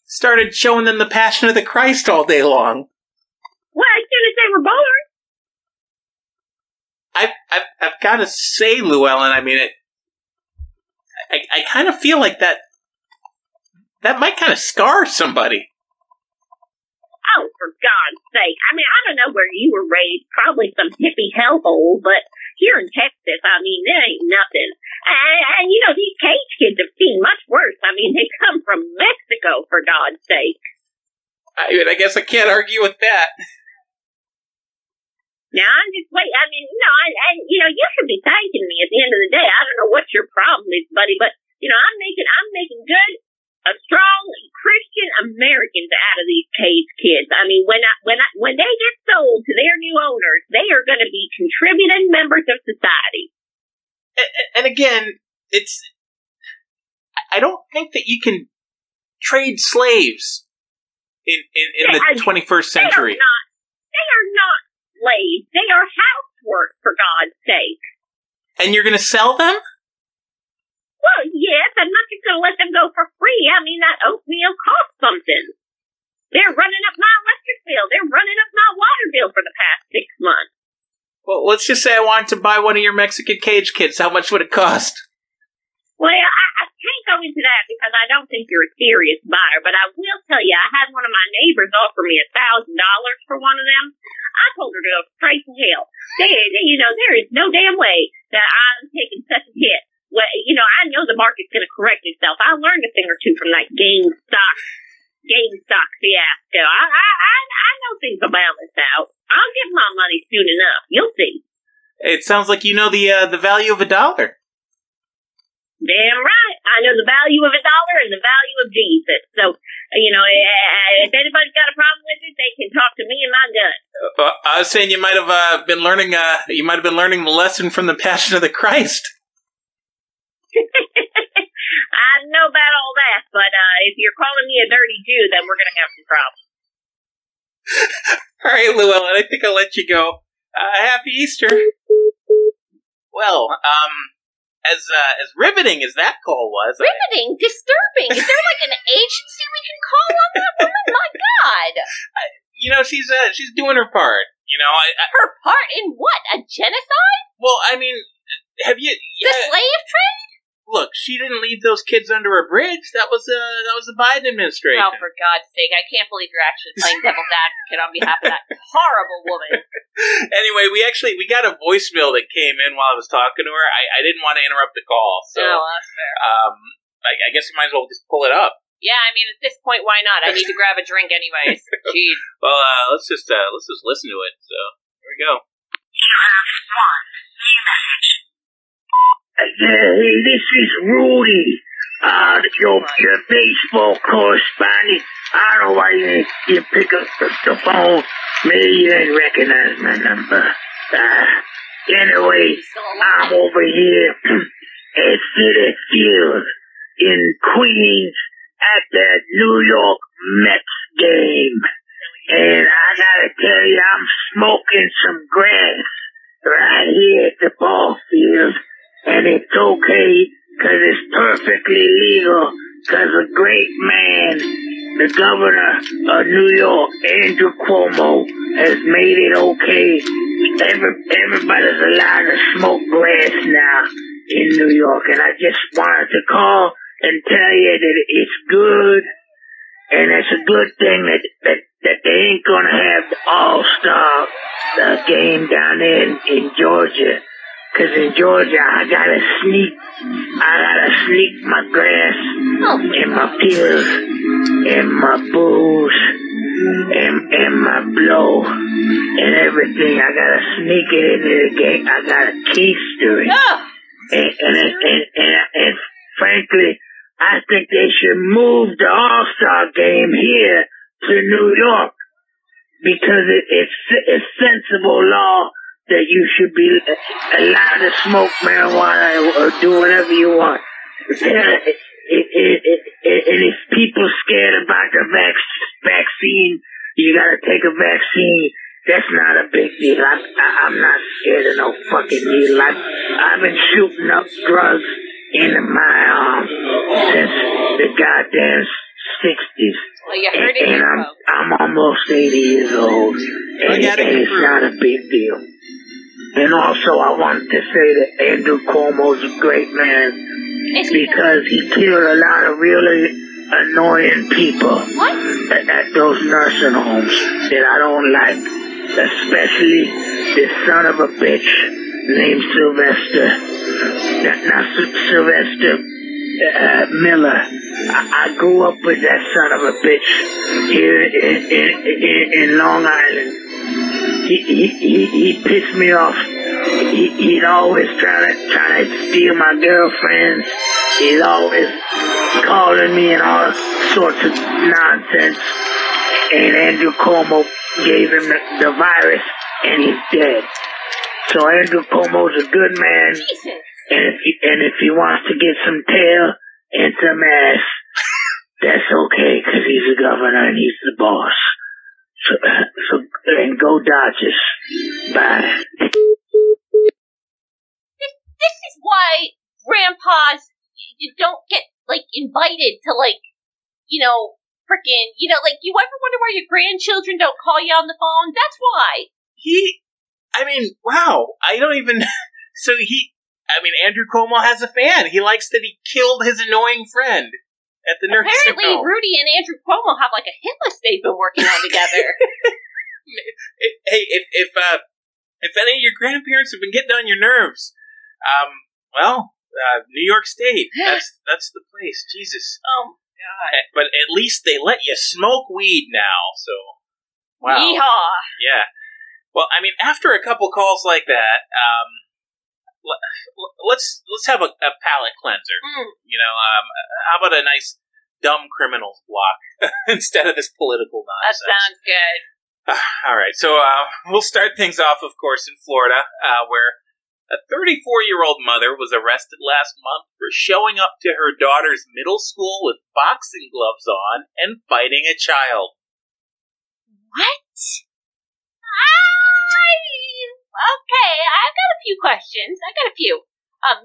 started showing them the Passion of the Christ all day long? Well, as soon as they were born. I've got to say, Llewellyn, I mean, I kind of feel like that might kind of scar somebody. Oh, for God's sake. I mean, I don't know where you were raised, probably some hippie hellhole, but here in Texas, I mean, there ain't nothing. And you know, these cage kids have seen much worse. I mean, they come from Mexico, for God's sake. I mean, I guess I can't argue with that. Now, I'm just waiting. I mean, you know, you should be thanking me at the end of the day. I don't know what your problem is, buddy, but, you know, I'm making good, strong Christian Americans out of these cage kids. I mean, when they get sold to their new owners, they are going to be contributing members of society. And again, I don't think that you can trade slaves in the 21st century. They are not slaves. They are housework, for God's sake. And you're going to sell them? Well, yes, I'm not just going to let them go for free. I mean, that oatmeal costs something. They're running up my electric bill. They're running up my water bill for the past 6 months. Well, let's just say I wanted to buy one of your Mexican cage kids. How much would it cost? Well, I can't go into that because I don't think you're a serious buyer. But I will tell you, I had one of my neighbors offer me $1,000 for one of them. I told her to go straight to hell. There is no damn way that I'm taking such a hit. Well, you know, I know the market's going to correct itself. I learned a thing or two from that GameStop fiasco. I know things will balance out. I'll get my money soon enough. You'll see. It sounds like you know the value of $1. Damn right. I know the value of $1 and the value of Jesus. So, you know, if anybody's got a problem with it, they can talk to me and my gun. I was saying you might have been learning the lesson from the Passion of the Christ. I don't know about all that, but if you're calling me a dirty Jew, then we're going to have some problems. All right, Llewellyn, I think I'll let you go. Happy Easter. Well, as riveting as that call was... Riveting? Disturbing? Is there like an agency we can call on that woman? My God! She's doing her part, you know. Her part in what? A genocide? Well, I mean, have you... The slave trade? Look, she didn't leave those kids under a bridge. That was the Biden administration. Oh, for God's sake, I can't believe you're actually playing devil's advocate on behalf of that horrible woman. Anyway, we got a voicemail that came in while I was talking to her. I didn't want to interrupt the call, so that's fair. I guess we might as well just pull it up. Yeah, I mean, at this point, why not? I need to grab a drink anyways. Jeez. Well, let's just listen to it. So, here we go. You have one new message. Hey, this is Rudy, your baseball correspondent. I don't know why you pick up the phone. Maybe you didn't recognize my number. Anyway, I'm over here at City Field in Queens at the New York Mets game. And I gotta tell you, I'm smoking some grass right here at the ball field. And it's okay, because it's perfectly legal, because a great man, the governor of New York, Andrew Cuomo, has made it okay. Everybody's allowed to smoke grass now in New York. And I just wanted to call and tell you that it's good, and it's a good thing that they ain't going to have the All-Star game down there in Georgia. Because in Georgia, I gotta sneak my grass and my pills and my booze and my blow and everything. I gotta sneak it into the game. I gotta keister it. Oh. And frankly, I think they should move the All-Star game here to New York, because it's sensible law that you should be allowed to smoke marijuana or do whatever you want. And if people scared about the vaccine, you gotta take a vaccine. That's not a big deal. I'm not scared of no fucking deal. I've been shooting up drugs into my arm since the goddamn 60s. Well, you heard it, and I'm almost 80 years old, and it's not a big deal. And also, I wanted to say that Andrew Cuomo's a great man, because he killed a lot of really annoying people at those nursing homes that I don't like, especially this son of a bitch named Sylvester. Not Sylvester Miller. I grew up with that son of a bitch here in Long Island. He pissed me off. He'd always try to steal my girlfriends. He's always calling me and all sorts of nonsense. And Andrew Cuomo gave him the virus, and he's dead. So Andrew Cuomo's a good man, and if he wants to get some tail and some ass, that's okay, because he's the governor and he's the boss. So and go Dodgers. Bye. This is why grandpas don't get invited to you ever wonder why your grandchildren don't call you on the phone? That's why. Andrew Cuomo has a fan. He likes that he killed his annoying friend at the nursing home. Apparently, Rudy and Andrew Cuomo have, a hit list they've been working on together. Hey, if any of your grandparents have been getting on your nerves, New York State, that's the place. Jesus. Oh, God. But at least they let you smoke weed now, so. Wow. Yeehaw. Yeah. Well, after a couple calls like that, let's have a palate cleanser. Mm. How about a nice dumb criminals block instead of this political nonsense? That sounds good. All right, so we'll start things off, of course, in Florida, where a 34-year-old mother was arrested last month for showing up to her daughter's middle school with boxing gloves on and fighting a child. What? Okay, I've got a few questions.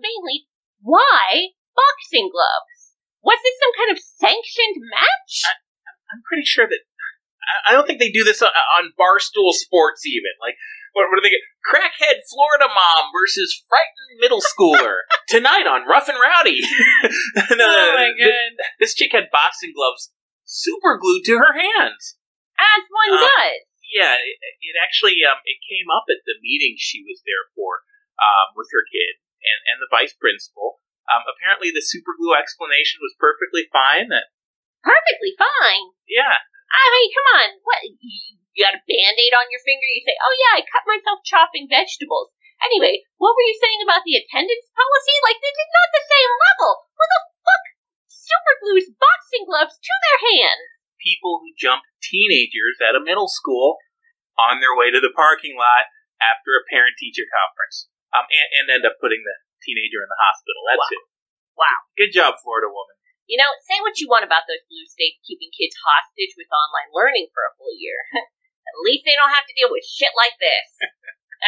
Mainly, why boxing gloves? Was this some kind of sanctioned match? I'm pretty sure that I don't think they do this on Barstool Sports even. What do they get? Crackhead Florida mom versus frightened middle schooler tonight on Rough and Rowdy. Oh my God! This chick had boxing gloves super glued to her hands, as one does. Yeah, it actually it came up at the meeting she was there for with her kid and the vice principal. Apparently, the super glue explanation was perfectly fine. That perfectly fine. Yeah. I mean, come on. What? You got a Band-Aid on your finger? You say, oh, yeah, I cut myself chopping vegetables. Anyway, what were you saying about the attendance policy? Like, they did not the same level. What the fuck? Super glues boxing gloves to their hands. People who jumped teenagers at a middle school on their way to the parking lot after a parent-teacher conference. And end up putting the teenager in the hospital. That's it. Wow. Good job, Florida woman. You know, say what you want about those blue states keeping kids hostage with online learning for a full year. At least they don't have to deal with shit like this.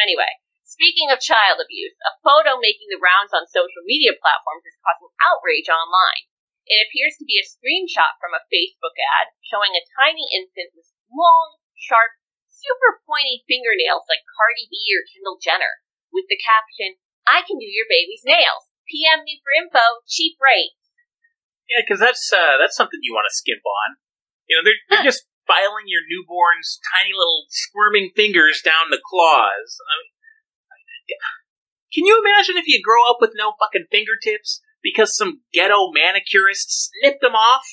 Anyway, speaking of child abuse, a photo making the rounds on social media platforms is causing outrage online. It appears to be a screenshot from a Facebook ad showing a tiny infant with long, sharp, super pointy fingernails like Cardi B or Kendall Jenner, with the caption, I can do your baby's nails. PM me for info, cheap rates. Yeah, because that's something you want to skimp on. You know, they're just filing your newborn's tiny little squirming fingers down the claws. I mean, can you imagine if you grow up with no fucking fingertips because some ghetto manicurist snipped them off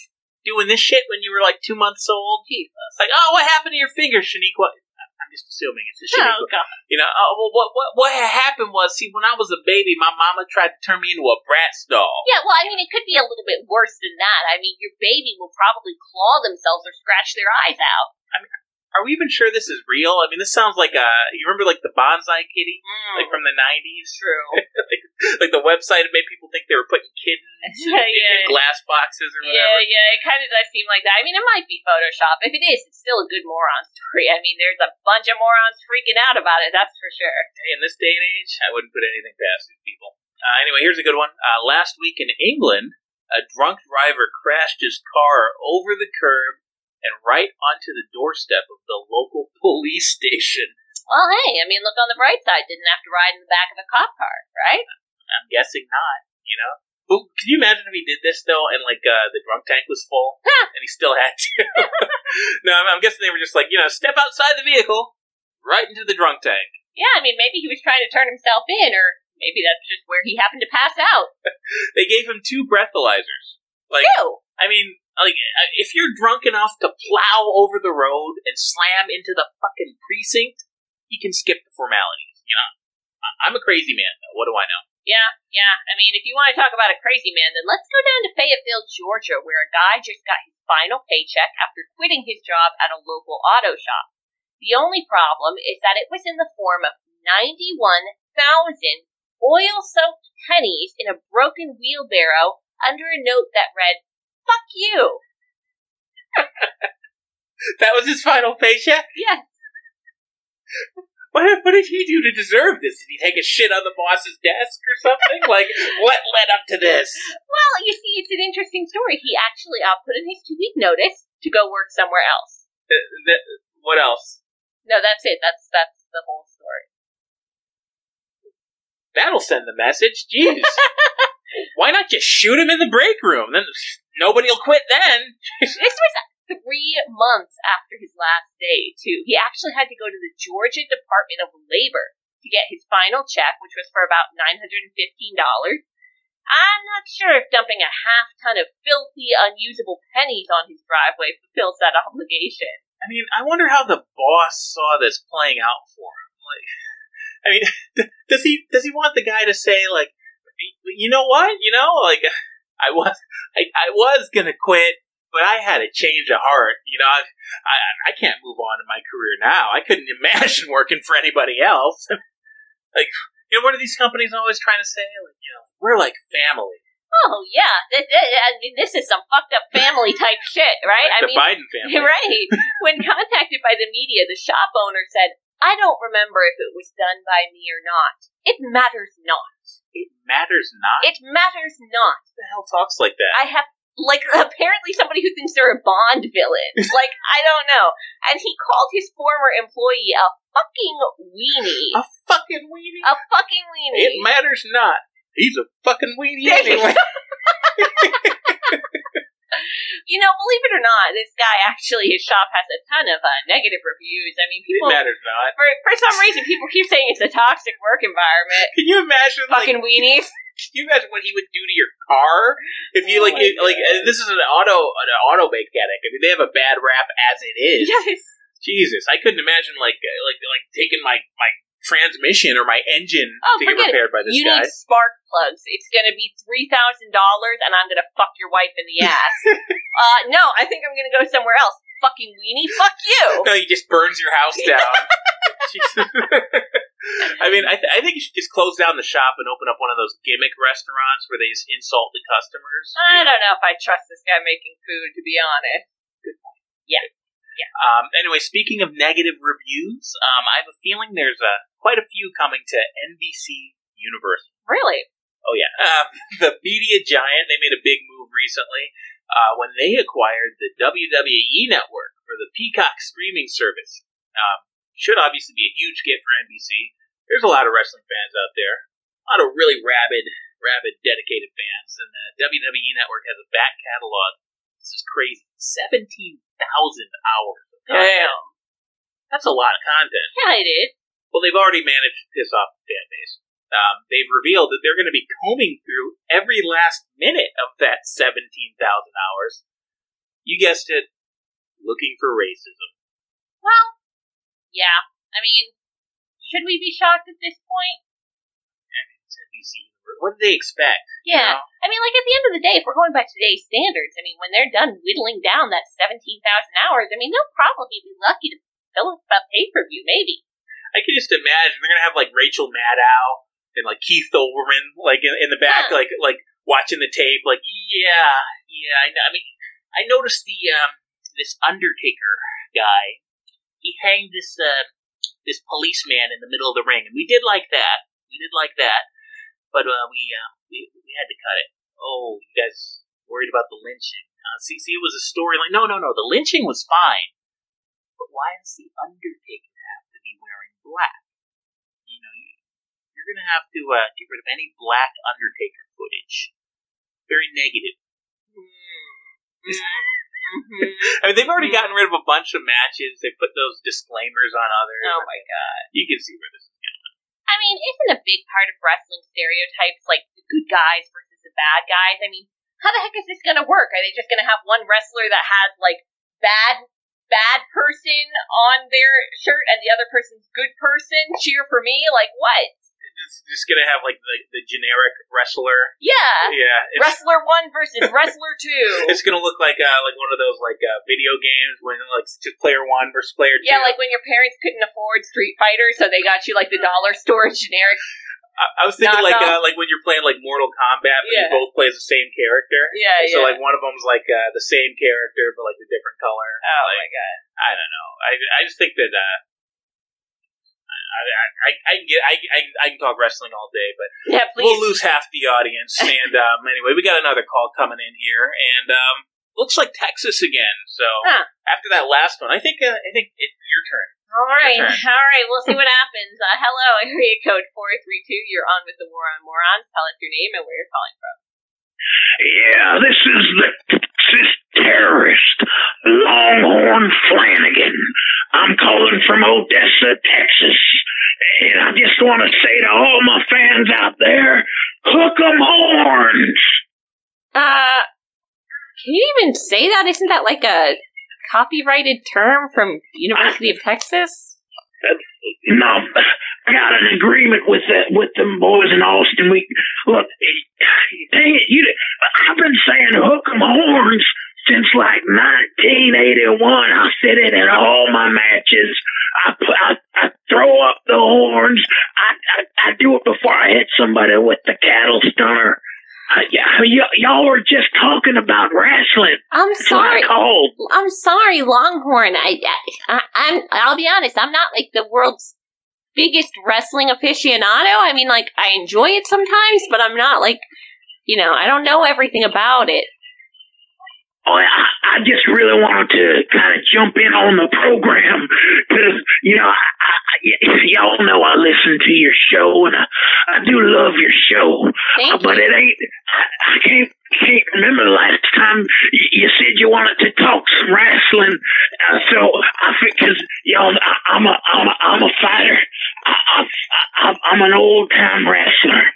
doing this shit when you were like 2 months old? Jesus. Like, oh, what happened to your fingers, Shaniqua? I'm just assuming it's a Shaniqua. Oh, God. You know, oh, well, what happened was, see, when I was a baby, my mama tried to turn me into a Bratz doll. Yeah, well, I mean, it could be a little bit worse than that. I mean, your baby will probably claw themselves or scratch their eyes out. I mean, are we even sure this is real? I mean, this sounds like you remember like the Bonsai Kitty? Like from the 90s? True. like the website that made people think they were putting kittens in glass boxes or whatever. Yeah, it kind of does seem like that. I mean, it might be Photoshop. If it is, it's still a good moron story. I mean, there's a bunch of morons freaking out about it, that's for sure. Hey, in this day and age, I wouldn't put anything past these people. Anyway, here's a good one. Last week in England, a drunk driver crashed his car over the curb and right onto the doorstep of the local police station. Well, hey, I mean, look on the bright side. Didn't have to ride in the back of a cop car, right? I'm guessing not, you know? Well, can you imagine if he did this, though, and, like, the drunk tank was full? And he still had to? No, I'm guessing they were just like, you know, step outside the vehicle, right into the drunk tank. Yeah, I mean, maybe he was trying to turn himself in, or maybe that's just where he happened to pass out. They gave him 2 breathalyzers. Like, ew. I mean... Like, if you're drunk enough to plow over the road and slam into the fucking precinct, you can skip the formalities, you know? I'm a crazy man, though. What do I know? Yeah. I mean, if you want to talk about a crazy man, then let's go down to Fayetteville, Georgia, where a guy just got his final paycheck after quitting his job at a local auto shop. The only problem is that it was in the form of 91,000 oil-soaked pennies in a broken wheelbarrow under a note that read, fuck you. That was his final paycheck? Yes. What did he do to deserve this? Did he take a shit on the boss's desk or something? Like, what led up to this? Well, you see, it's an interesting story. He actually put in his 2-week notice to go work somewhere else. What else? No, that's it. That's the whole story. That'll send the message. Jeez. Why not just shoot him in the break room? Then nobody will quit then. This was 3 months after his last day, too. He actually had to go to the Georgia Department of Labor to get his final check, which was for about $915. I'm not sure if dumping a half ton of filthy, unusable pennies on his driveway fulfills that obligation. I mean, I wonder how the boss saw this playing out for him. Like, I mean, does he want the guy to say, like, you know what? You know, like, I was gonna quit, but I had a change of heart. You know, I can't move on in my career now. I couldn't imagine working for anybody else. Like, you know, what are these companies always trying to say? Like, you know, we're like family. Oh yeah, I mean, this is some fucked up family type shit, right? Like the Biden family, right? When contacted by the media, the shop owner said, "I don't remember if it was done by me or not. It matters not." It matters not? It matters not. Who the hell talks like that? I have, like, apparently somebody who thinks they're a Bond villain. Like, I don't know. And he called his former employee a fucking weenie. A fucking weenie? A fucking weenie. It matters not. He's a fucking weenie anyway. You know, believe it or not, this guy actually, his shop has a ton of negative reviews. I mean, people... It matters not. For some reason, people keep saying it's a toxic work environment. Can you imagine, fucking weenies. Can you imagine what he would do to your car if you this is an auto mechanic? I mean, they have a bad rap as it is. Yes. Jesus, I couldn't imagine like taking my transmission or my engine to get repaired by this guy. You need spark plugs. It's going to be $3,000, and I'm going to fuck your wife in the ass. No, I think I'm going to go somewhere else. Fucking weenie, fuck you. No, he just burns your house down. I mean, I think you should just close down the shop and open up one of those gimmick restaurants where they just insult the customers. I don't know if I trust this guy making food, to be honest. Yeah. Yeah. Anyway, speaking of negative reviews, I have a feeling there's quite a few coming to NBC Universal. Really? Oh, yeah. The media giant, they made a big move recently when they acquired the WWE Network for the Peacock streaming service. Should obviously be a huge get for NBC. There's a lot of wrestling fans out there. A lot of really rabid, dedicated fans. And the WWE Network has a back catalog. This is crazy. 17,000 hours of content. Damn. That's a lot of content. Yeah, it is. Well, they've already managed to piss off the fan base. They've revealed that they're going to be combing through every last minute of that 17,000 hours. You guessed it. Looking for racism. Well, yeah. I mean, should we be shocked at this point? I mean, it's NBC. What did they expect? Yeah. You know? I mean, like, at the end of the day, if we're going by today's standards, I mean, when they're done whittling down that 17,000 hours, I mean, they'll probably be lucky to fill up a pay-per-view, maybe. I can just imagine. They're going to have, like, Rachel Maddow and, like, Keith Olbermann, like, in the back, huh. like watching the tape, like, yeah. I noticed this Undertaker guy. He hanged this policeman in the middle of the ring, and we did like that. But we had to cut it. Oh, you guys worried about the lynching? See, it was a storyline. No. The lynching was fine. But why does the Undertaker have to be wearing black? You know, you're going to have to get rid of any black Undertaker footage. Very negative. I mean, they've already gotten rid of a bunch of matches. They put those disclaimers on others. Oh, my God. You can see where this is going. I mean, isn't a big part of wrestling stereotypes like the good guys versus the bad guys? I mean, how the heck is this going to work? Are they just going to have one wrestler that has, like, bad person on their shirt and the other person's good person? Cheer for me? Like, what? It's just going to have, like, the generic wrestler. Yeah. Wrestler 1 versus Wrestler 2. It's going to look like one of those, like, video games when, like, just player 1 versus player 2. Yeah, like when your parents couldn't afford Street Fighter, so they got you, like, the dollar store generic. I was thinking, like when you're playing, like, Mortal Kombat, but you both play as the same character. Yeah, so, like, one of them's, like, the same character, but, like, a different color. Oh, like, my God. I don't know. I just think that... I can talk wrestling all day, but yeah, we'll lose half the audience. And anyway, we got another call coming in here, and looks like Texas again. So after that last one, I think it's your turn. All right. We'll see what happens. Hello, area code 432. You're on with the War on Morons. Tell us your name and where you're calling from. Yeah, this is the Texas terrorist, Longhorn Flanagan. I'm calling from Odessa, Texas, and I just want to say to all my fans out there, hook 'em horns! Can you even say that? Isn't that like a copyrighted term from University of Texas? No, I got an agreement with them boys in Austin. Dang it, I've been saying hook 'em horns since like 1981, I sit in all my matches. I throw up the horns. I do it before I hit somebody with the cattle stunner. Y'all were just talking about wrestling. I'm sorry. I'm sorry, Longhorn. I'll be honest. I'm not like the world's biggest wrestling aficionado. I mean, like, I enjoy it sometimes, but I'm not like, you know, I don't know everything about it. Oh, I just really wanted to kind of jump in on the program because, you know, y'all know I listen to your show and I do love your show. But it ain't, I can't remember the last time you said you wanted to talk some wrestling. So I think, because, y'all, I'm a fighter. I'm an old time wrestler.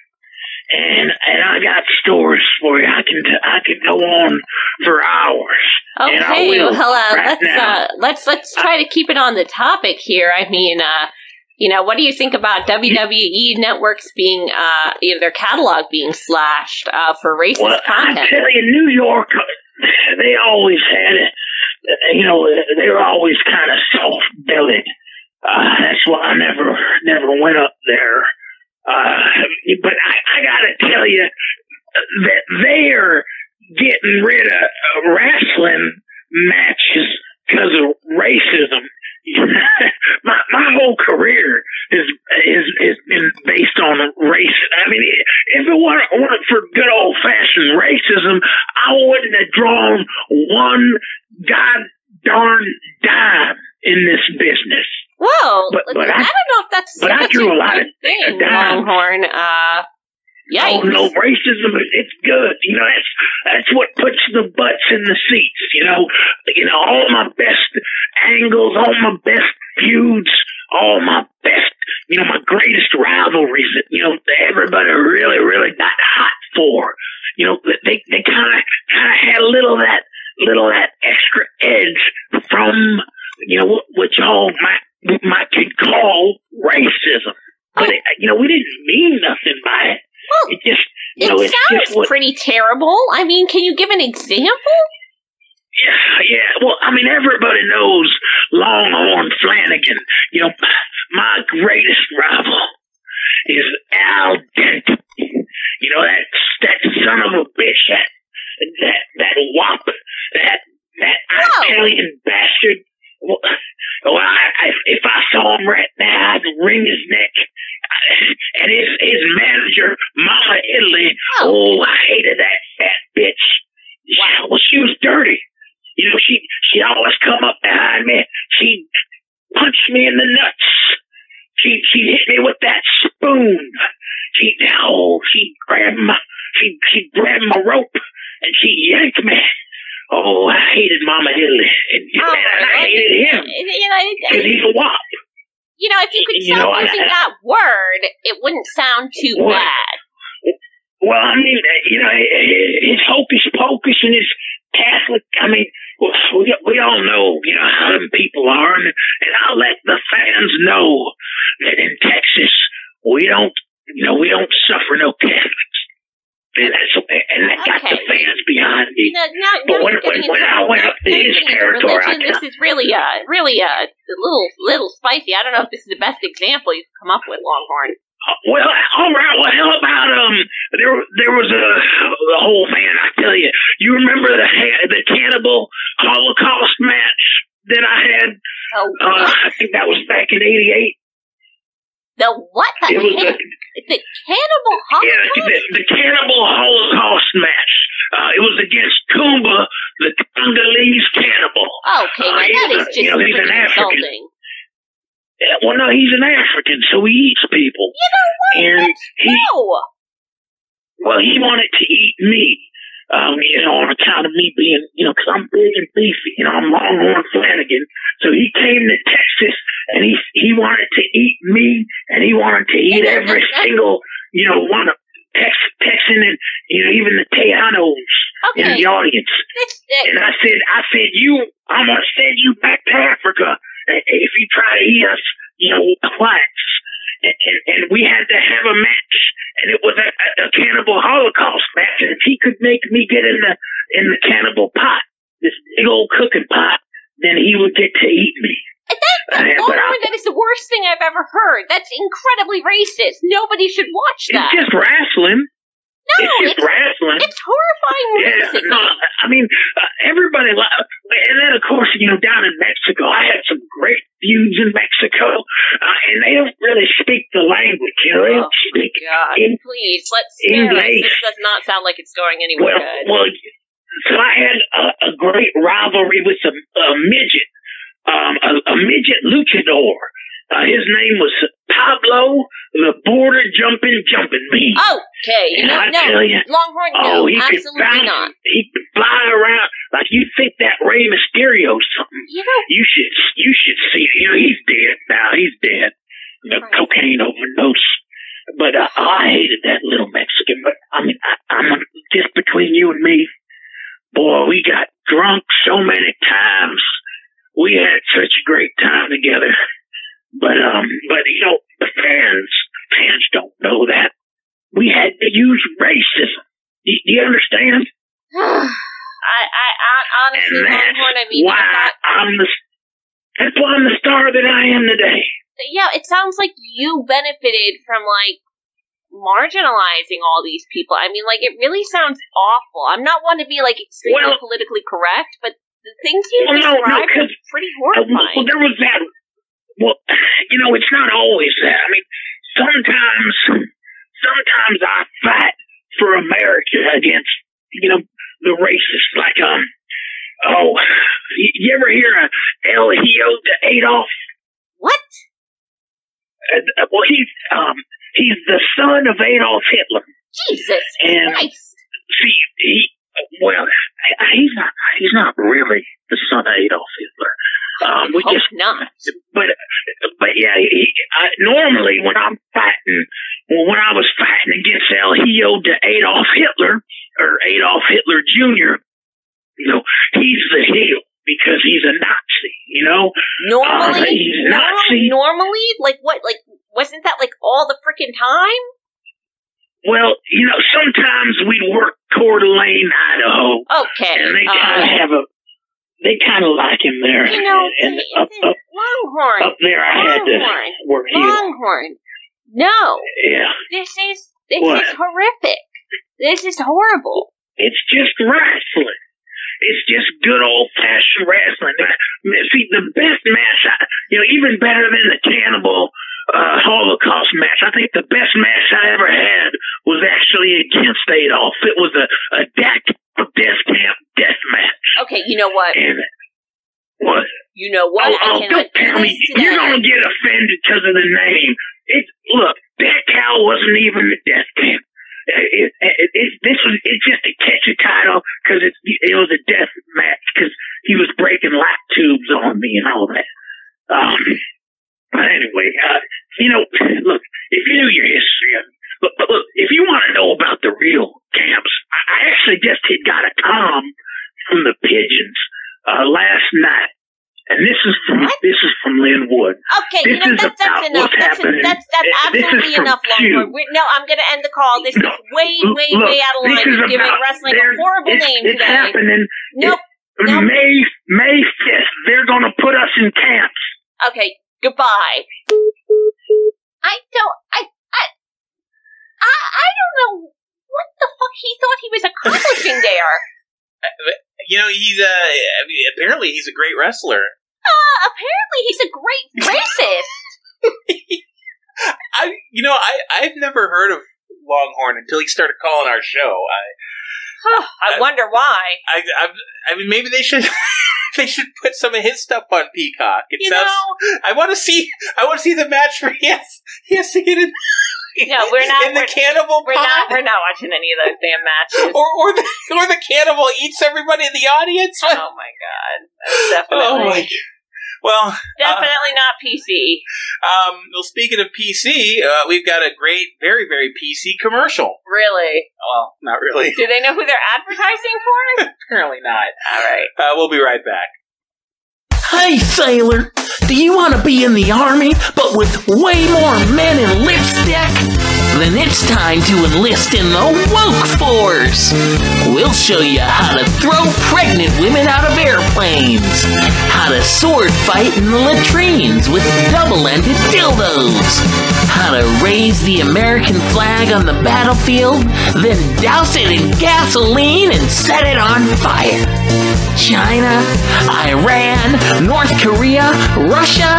And I got stories for you. I can go on for hours. Okay, and I will let's try to keep it on the topic here. I mean, what do you think about WWE networks being their catalog being slashed for racist content? I tell you, New York, they always had it. You know, they're always kind of soft-bellied. That's why I never went up there. But I gotta tell you that they're getting rid of wrestling matches because of racism. my whole career has been based on race. I mean, if it weren't for good old fashioned racism, I wouldn't have drawn one god darn dime in this business. Whoa! But I don't know if that's. But I drew a lot of things. Longhorn. Yikes. Oh no, racism! It's good. You know, that's what puts the butts in the seats. You know, all my best angles, all my best feuds, all my best. You know, my greatest rivalries that everybody really, really got hot for. You know, they kind of had a little of that extra edge from what y'all might could call racism, but we didn't mean nothing by it. Well, it just it sounds just pretty terrible. I mean, can you give an example? Yeah. Well, I mean, everybody knows Longhorn Flanagan. You know, my greatest rival is Al Dent. You know, that son of a bitch, that wop, that Italian bastard. Well, if I saw him right now, I'd wring his neck. And his manager, Mama Italy, I hated that fat bitch. Wow, well, she was dirty. You know, she always come up behind me. She punched me in the nuts. She hit me with that spoon. She grabbed my rope and she yanked me. Oh, I hated Mama Italy, and I hated him, because he's a wop. You know, if you could stop using that word, it wouldn't sound too bad. Well, I mean, his hocus pocus and his Catholic, I mean, we all know, how them people are, and I'll let the fans know that in Texas, we don't suffer no Catholics. And that got the fans behind me. But when I went up to his territory, this is really a little spicy. I don't know if this is the best example you've come up with, Longhorn. Well, all right. Well, how about there was a whole man. I tell you, you remember the cannibal Holocaust match that I had? Oh, I think that was back in '88. The what? The Cannibal Holocaust? Yeah, the Cannibal Holocaust match. It was against Kumba, the Congolese cannibal. Okay, that is just insulting. Yeah, well, no, he's an African, so he eats people. Well, he wanted to eat me, on account of me being, because I'm big and beefy, I'm Longhorn Flanagan. So he came to Texas, and he wanted to eat me, and he wanted to eat every single, one of Texan and, even the Tejanos in the audience. And I said, I'm going to send you back to Africa if you try to eat us, whites. And we had to have a match, and it was a cannibal Holocaust match, and if he could make me get in the cannibal pot, this big old cooking pot, then he would get to eat me. That is the worst thing I've ever heard. That's incredibly racist. Nobody should watch that. It's just wrestling. No, it's wrestling. It's horrifying racist. Yeah, no, I mean, everybody... And then, of course, down in Mexico, I had some great feuds in Mexico, and they don't really speak the language. They don't speak English. Please, let's spare us. This does not sound like it's going anywhere good. Well, so I had a great rivalry with a midget. A midget luchador. His name was Pablo the Border Jumping Bean. Okay, Longhorn, absolutely not. He could fly around like you think that Rey Mysterio something. Yeah. You should see it. He's dead now. He's dead. Cocaine overdose. But I hated that little Mexican. But, you know, the fans don't know that. We had to use racism. Do you understand? I honestly don't want to be that. That's why I'm the star that I am today. Yeah, it sounds like you benefited from, like, marginalizing all these people. I mean, like, it really sounds awful. I'm not one to be, like, extremely politically correct, but the things you described are pretty horrifying. Well, there was that. Well, you know, it's not always that. I mean, sometimes I fight for America against, you know, the racists. Like, you ever hear of El Hijo de Adolf? What? Well, he's the son of Adolf Hitler. Jesus Christ! See, he's not really the son of Adolf Hitler. We hope just not. But yeah. Normally, when I was fighting against El Hijo de Adolf Hitler or Adolf Hitler Jr., you know, he's the heel. Because he's a Nazi, you know? Normally? He's Nazi. Normally? Like, what? Like, wasn't that, like, all the freaking time? Well, you know, sometimes we'd work Coeur d'Alene, Idaho. Okay. And they kind of they kind of like him there. You know, and up Longhorn. Up there I had to work here. Longhorn. No. Yeah. This is horrific. This is horrible. It's just wrestling. It's just good old-fashioned wrestling. See, the best match, even better than the cannibal Holocaust match, I think the best match I ever had was actually against Adolf. It was a death camp death match. Okay, you know what? And what? You know what? Oh, don't tell me. You're going to get offended because of the name. Look, that cow wasn't even the death camp. It's just a catchy title because it was a death match because he was breaking light tubes on me and all that. But anyway, look, if you knew your history, look, if you want to know about the real camps, I actually just got a com from the Pigeons last night. And this is from Lynn Wood. Okay, that's enough. That's absolutely enough, Longhorn. No, I'm going to end the call. This is way out of line. You're giving wrestling a horrible name today. It's happening. Nope. May 5th, they're going to put us in camps. Okay, goodbye. I don't know what the fuck he thought he was accomplishing there. You know, apparently he's a great wrestler. Apparently he's a great racist. I've never heard of Longhorn until he started calling our show. I wonder why. I mean, maybe they should put some of his stuff on Peacock. I want to see the match where he has to get in. No, we're not. And the cannibal pod. We're not watching any of those damn matches. Or the cannibal eats everybody in the audience. Oh my god! That's definitely. Oh my. Well, definitely not PC. Well, speaking of PC, we've got a great, very, very PC commercial. Really? Well, not really. Do they know who they're advertising for? Apparently not. All right. We'll be right back. Hey, sailor, do you want to be in the Army, but with way more men in lipstick? Then it's time to enlist in the woke force. We'll show you how to throw pregnant women out of airplanes, how to sword fight in the latrines with double-ended dildos, how to raise the American flag on the battlefield, then douse it in gasoline and set it on fire. China, Iran, North Korea, Russia,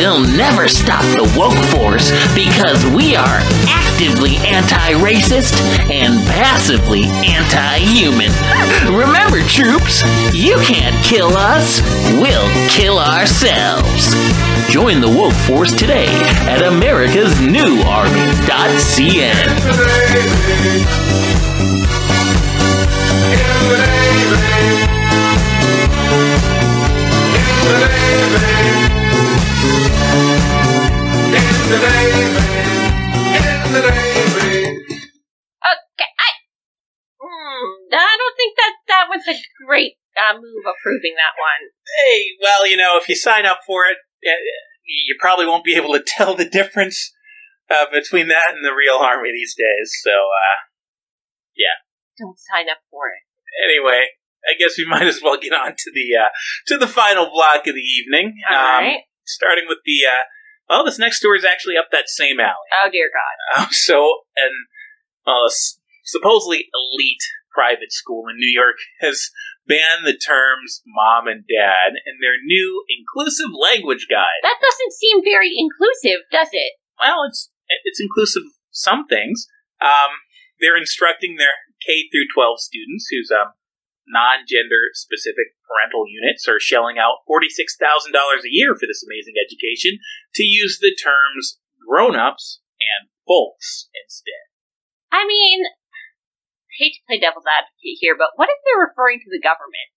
they'll never stop the woke force because we are actively anti-racist and passively anti-human. Remember, troops, you can't kill us, we'll kill ourselves. Join the woke force today at americasnewarmy.cn. Okay, I don't think that was a great move approving that one. Hey, well, if you sign up for it, you probably won't be able to tell the difference between that and the real army these days. So, yeah. Don't sign up for it. Anyway, I guess we might as well get on to the final block of the evening. All right. Starting with the well, this next story is actually up that same alley. Oh dear God! Supposedly elite private school in New York has banned the terms mom and dad in their new inclusive language guide. That doesn't seem very inclusive, does it? Well, it's inclusive of some things. They're instructing their K through 12 students, whose non-gender specific parental units are shelling out $46,000 a year for this amazing education, to use the terms grown-ups and folks instead. I mean, I hate to play devil's advocate here, but what if they're referring to the government?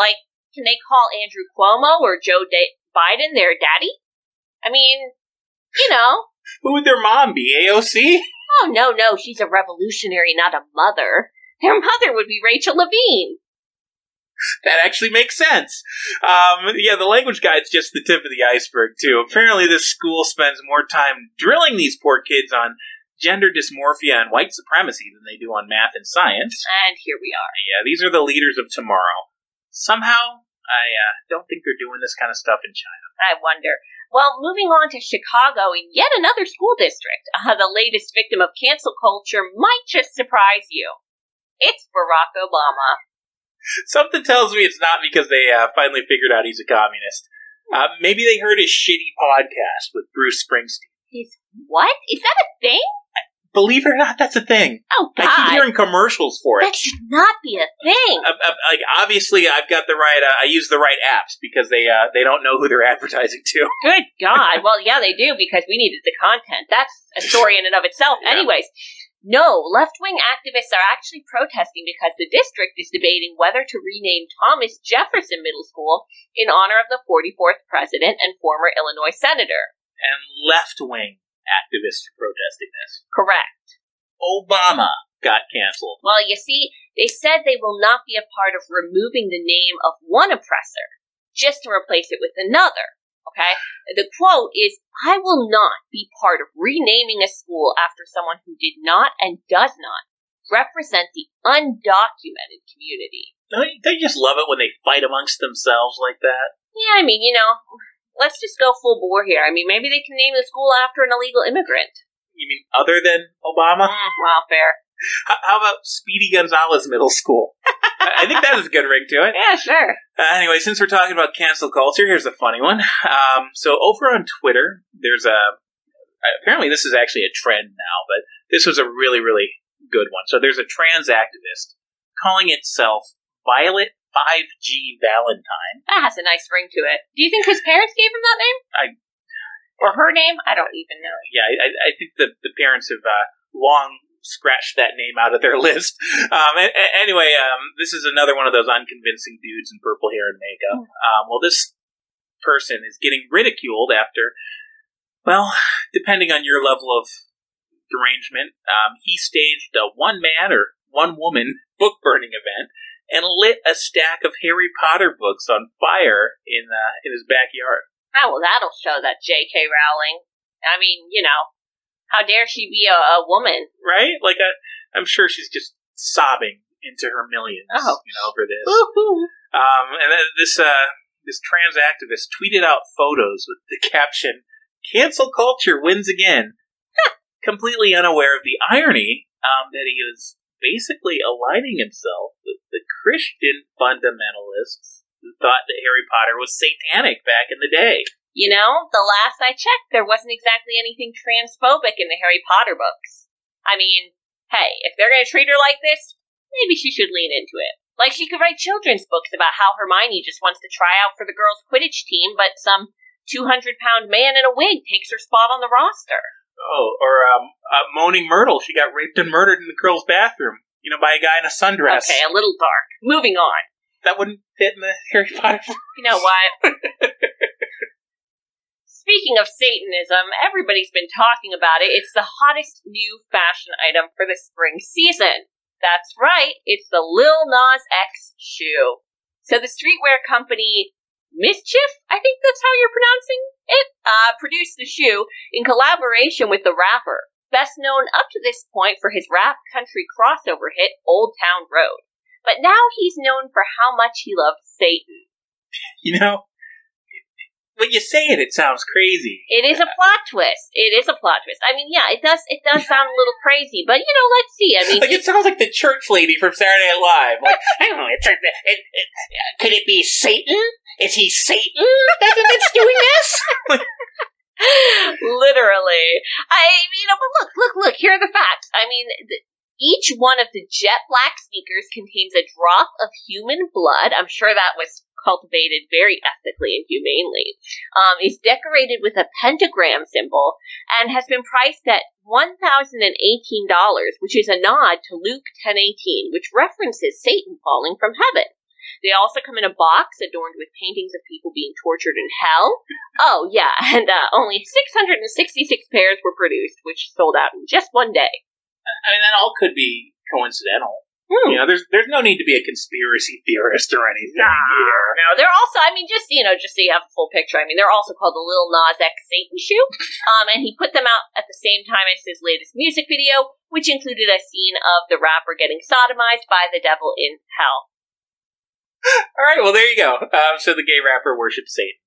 Like, can they call Andrew Cuomo or Joe Biden their daddy? I mean, you know. Who would their mom be, AOC? Oh, no, she's a revolutionary, not a mother. Their mother would be Rachel Levine. That actually makes sense. Yeah, the language guide's just the tip of the iceberg, too. Apparently this school spends more time drilling these poor kids on gender dysmorphia and white supremacy than they do on math and science. And here we are. Yeah, these are the leaders of tomorrow. Somehow, I don't think they're doing this kind of stuff in China. I wonder. Well, moving on to Chicago and yet another school district. The latest victim of cancel culture might just surprise you. It's Barack Obama. Something tells me it's not because they finally figured out he's a communist. Maybe they heard his shitty podcast with Bruce Springsteen. His what? Is that a thing? Believe it or not, that's a thing. Oh, God. I keep hearing commercials for it. That should not be a thing. Like, obviously, I've got the right, I use the right apps because they don't know who they're advertising to. Good God. Well, yeah, they do because we needed the content. That's a story in and of itself. Yeah. Anyways. No, left-wing activists are actually protesting because the district is debating whether to rename Thomas Jefferson Middle School in honor of the 44th president and former Illinois senator. And left-wing activists are protesting this. Correct. Obama got canceled. Well, you see, they said they will not be a part of removing the name of one oppressor just to replace it with another. Okay. The quote is, "I will not be part of renaming a school after someone who did not and does not represent the undocumented community." They just love it when they fight amongst themselves like that. Yeah, I mean, you know, let's just go full bore here. I mean, maybe they can name the school after an illegal immigrant. You mean other than Obama? Wow, fair. How about Speedy Gonzalez Middle School? I think that has a good ring to it. Yeah, sure. Anyway, since we're talking about cancel culture, here's a funny one. So over on Twitter, there's apparently this is actually a trend now, but this was a really, really good one. So there's a trans activist calling itself Violet 5G Valentine. That has a nice ring to it. Do you think his parents gave him that name? Or her name? I don't even know. Yeah, I think the parents have long scratched that name out of their list. This is another one of those unconvincing dudes in purple hair and makeup. Well, this person is getting ridiculed after, well, depending on your level of derangement, he staged a one-man or one-woman book-burning event and lit a stack of Harry Potter books on fire in his backyard. Oh, well, that'll show that J.K. Rowling. I mean, you know, how dare she be a woman? Right? Like, I'm sure she's just sobbing into her millions, over this. And then this trans activist tweeted out photos with the caption, "Cancel culture wins again." Completely unaware of the irony that he was basically aligning himself with the Christian fundamentalists who thought that Harry Potter was satanic back in the day. You know, the last I checked, there wasn't exactly anything transphobic in the Harry Potter books. I mean, hey, if they're going to treat her like this, maybe she should lean into it. Like, she could write children's books about how Hermione just wants to try out for the girls' Quidditch team, but some 200-pound man in a wig takes her spot on the roster. Oh, or Moaning Myrtle. She got raped and murdered in the girls' bathroom, you know, by a guy in a sundress. Okay, a little dark. Moving on. That wouldn't fit in the Harry Potter books. You know what? Speaking of Satanism, everybody's been talking about it. It's the hottest new fashion item for the spring season. That's right, it's the Lil Nas X shoe. So the streetwear company Mischief, I think that's how you're pronouncing it, produced the shoe in collaboration with the rapper, best known up to this point for his rap country crossover hit, Old Town Road. But now he's known for how much he loved Satan. You know, when you say it, it sounds crazy. It is a plot twist. It is a plot twist. I mean, yeah, it does sound a little crazy, but, you know, let's see. I mean, like, it sounds like the church lady from Saturday Night Live. Like, I don't know, could it be Satan? Is he Satan that's doing this? Literally. I mean, but look, here are the facts. I mean, each one of the jet black sneakers contains a drop of human blood. I'm sure that was cultivated very ethically and humanely, is decorated with a pentagram symbol, and has been priced at $1,018, which is a nod to Luke 10:18, which references Satan falling from heaven. They also come in a box adorned with paintings of people being tortured in hell. Oh, yeah, and only 666 pairs were produced, which sold out in just one day. I mean, that all could be coincidental. You know, there's no need to be a conspiracy theorist or anything here. No, they're also, I mean, just so you have a full picture, I mean, they're also called the Lil Nas X Satan shoe, and he put them out at the same time as his latest music video, which included a scene of the rapper getting sodomized by the devil in hell. Alright, well, there you go. So the gay rapper worships Satan.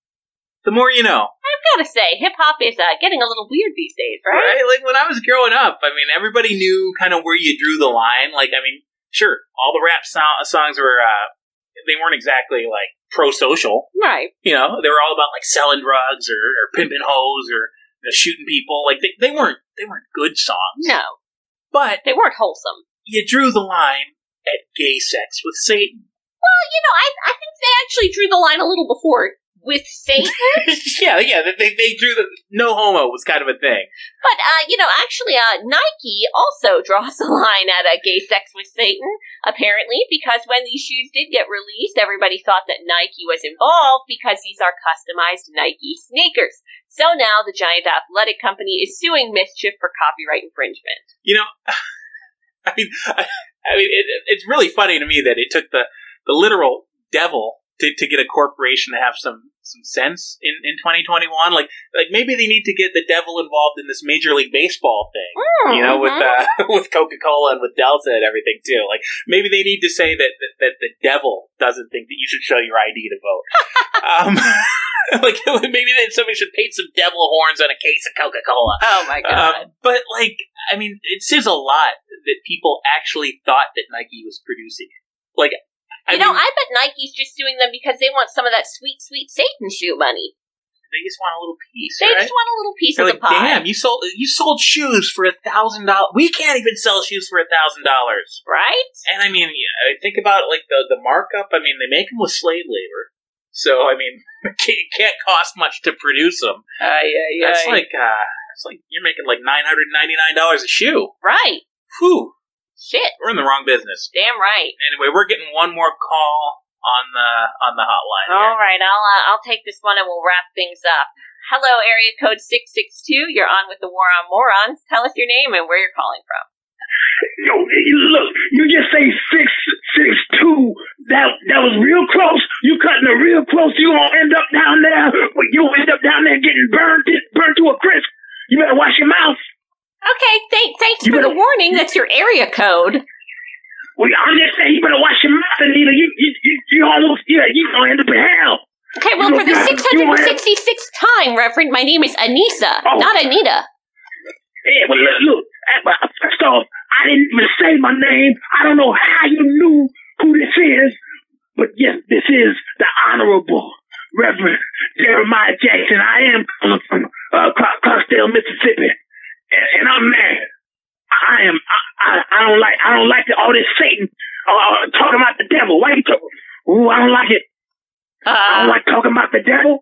The more you know. I've got to say, hip-hop is getting a little weird these days, right? Like, when I was growing up, I mean, everybody knew kind of where you drew the line. Like, I mean, sure, all the rap songs were, they weren't exactly, like, pro-social. Right. You know, they were all about, like, selling drugs or pimping hoes or, you know, shooting people. Like, they weren't good songs. No. But they weren't wholesome. You drew the line at gay sex with Satan. Well, you know, I think they actually drew the line a little before with Satan. yeah, they drew the no homo was kind of a thing. But, you know, actually, Nike also draws the line at gay sex with Satan, apparently, because when these shoes did get released, everybody thought that Nike was involved because these are customized Nike sneakers. So now the giant athletic company is suing Mischief for copyright infringement. You know, I mean, it's really funny to me that it took the literal devil to get a corporation to have some sense in 2021. Like maybe they need to get the devil involved in this Major League Baseball thing, you know, with Coca-Cola and with Delta and everything, too. Like, maybe they need to say that the devil doesn't think that you should show your ID to vote. Like, maybe that somebody should paint some devil horns on a case of Coca-Cola. Oh, my God. But, like, I mean, it says a lot that people actually thought that Nike was producing it. Like, I mean, I bet Nike's just suing them because they want some of that sweet, sweet Satan shoe money. They just want a little piece. They just want a little piece of the pie. Damn, you sold shoes for $1,000. We can't even sell shoes for $1,000, right? And I mean, yeah, think about like the markup. I mean, they make them with slave labor, so I mean, it can't cost much to produce them. That's like you're making like $999 a shoe, right? Whew. Shit. We're in the wrong business. Damn right. Anyway, we're getting one more call on the hotline. All right, I'll take this one and we'll wrap things up. Hello, area code 662. You're on with the War on Morons. Tell us your name and where you're calling from. Yo, look, you just say 662. That was real close. You cutting it real close. You won't end up down there. You won't end up down there getting burned to a crisp. You better wash your mouth. Okay, thanks for the warning. That's your area code. Well, I'm just saying, you better wash your mouth, Anita. You almost, you gonna end up in hell. Okay, well, for the 666th time, Reverend, my name is Anissa, not Anita. Yeah, well, look, first off, I didn't even say my name. I don't know how you knew who this is, but yes, this is the Honorable Reverend Jeremiah Jackson. I am calling from Clarksdale, Mississippi. And I'm mad. I don't like all this Satan talking about the devil. Why you talking? Ooh, I don't like it. I don't like talking about the devil.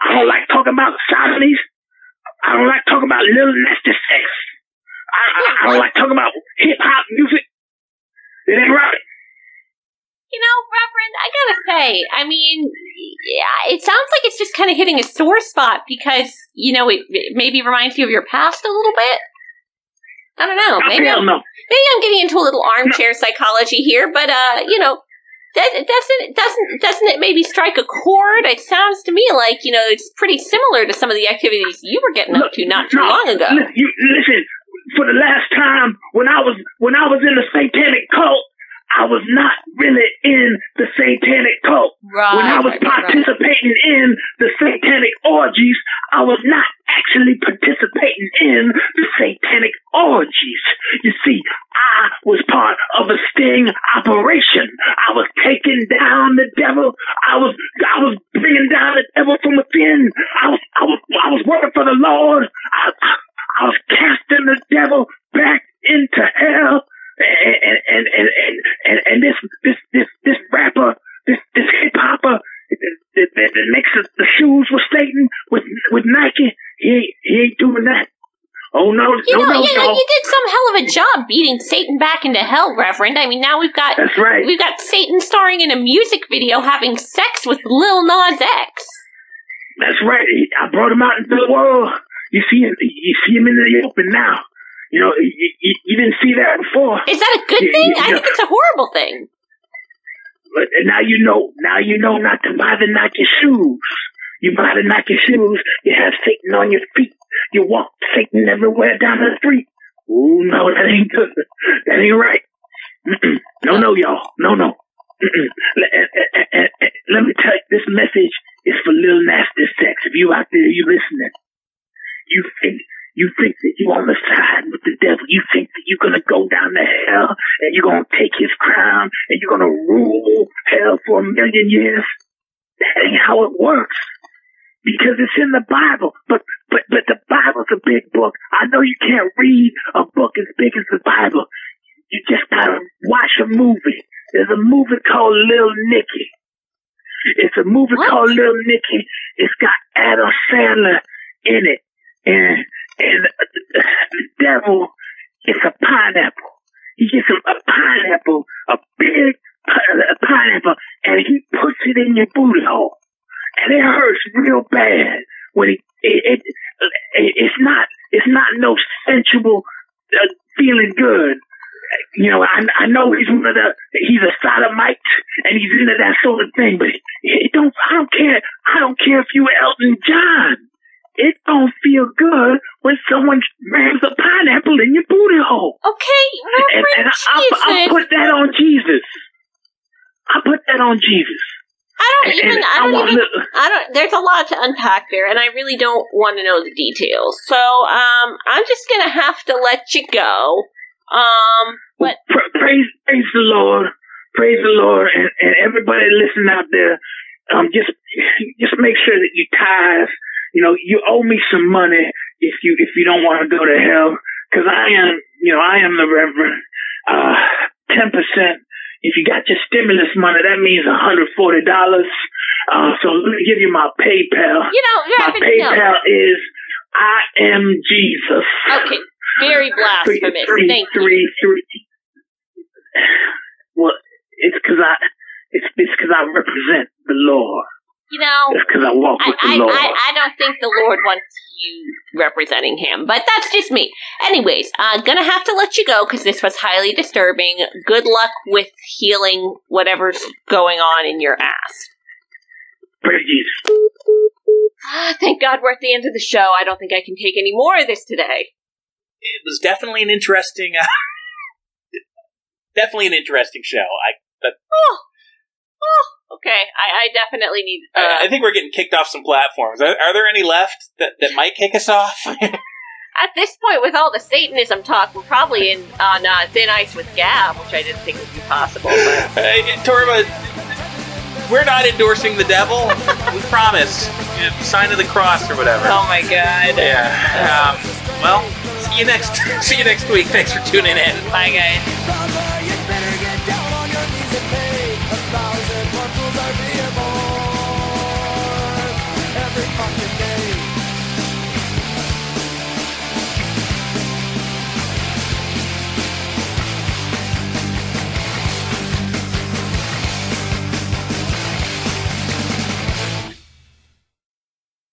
I don't like talking about sodomies. I don't like talking about little nasty sex. I don't like talking about hip hop music. It ain't right. You know, Reverend, I gotta say, I mean, yeah, it sounds like it's just kind of hitting a sore spot because, you know, it maybe reminds you of your past a little bit. I don't know. Maybe I'm getting into a little armchair psychology here, but, you know, Doesn't it maybe strike a chord? It sounds to me like, you know, it's pretty similar to some of the activities you were getting up to not too long ago. Listen, for the last time when I was in the satanic cult, I was not really in the satanic cult. Right, when I was participating in the satanic orgies, I was not actually participating in the satanic orgies. You see, I was part of a sting operation. I was taking down the devil. I was bringing down the devil from within. I was working for the Lord. I was casting the devil back into hell. And this rapper, this hip hopper that makes the shoes with Satan with Nike, he ain't doing that. Oh no! You know, you did some hell of a job beating Satan back into hell, Reverend. I mean, now we've got Satan starring in a music video having sex with Lil Nas X. That's right. I brought him out into the world. You see him in the open now. You know, you didn't see that before. Is that a good thing? I think it's a horrible thing. But now you know not to buy the Nike shoes. You buy the Nike shoes, you have Satan on your feet. You walk Satan everywhere down the street. Ooh, no, that ain't good. That ain't right. No, y'all. No. Let me tell you, this message is for Lil Nasty Sex. If you out there, you listening, you think that you on the side with the devil. You think that you're going to go down to hell and you're going to take his crown and you're going to rule hell for 1,000,000 years. That ain't how it works. Because it's in the Bible. But the Bible's a big book. I know you can't read a book as big as the Bible. You just got to watch a movie. There's a movie called Little Nicky. It's a movie called Little Nicky. It's got Adam Sandler in it. And the devil is a pineapple. He gets a pineapple, a big pineapple, and he puts it in your booty hole. And it hurts real bad. When it's not no sensual feeling good. You know, I know he's a sodomite and he's into that sort of thing, but I don't care if you Elton John. It don't feel good when someone rams a pineapple in your booty hole. Okay, I'll put that on Jesus. There's a lot to unpack there, and I really don't want to know the details. So, I'm just gonna have to let you go. But praise the Lord, and everybody listening out there, just make sure that you tithe. You know, you owe me some money if you don't want to go to hell, because I am the Reverend. 10%. If you got your stimulus money, that means $140. So let me give you my PayPal. You know, my PayPal is I am Jesus. Okay, very blasphemous. Thank you. Well, it's because I represent the Lord. You know, it's because I walk with the Lord. I don't think the Lord wants you representing him, but that's just me. Anyways, I'm going to have to let you go because this was highly disturbing. Good luck with healing whatever's going on in your ass. Praise. Thank God we're at the end of the show. I don't think I can take any more of this today. It was definitely an interesting, show. Okay, I definitely need... I think we're getting kicked off some platforms. Are there any left that might kick us off? At this point, with all the Satanism talk, we're probably on thin ice with Gab, which I didn't think would be possible. But... Torba, we're not endorsing the devil. We promise. Sign of the cross or whatever. Oh, my God. Yeah. Well, see you next week. Thanks for tuning in. Bye, guys.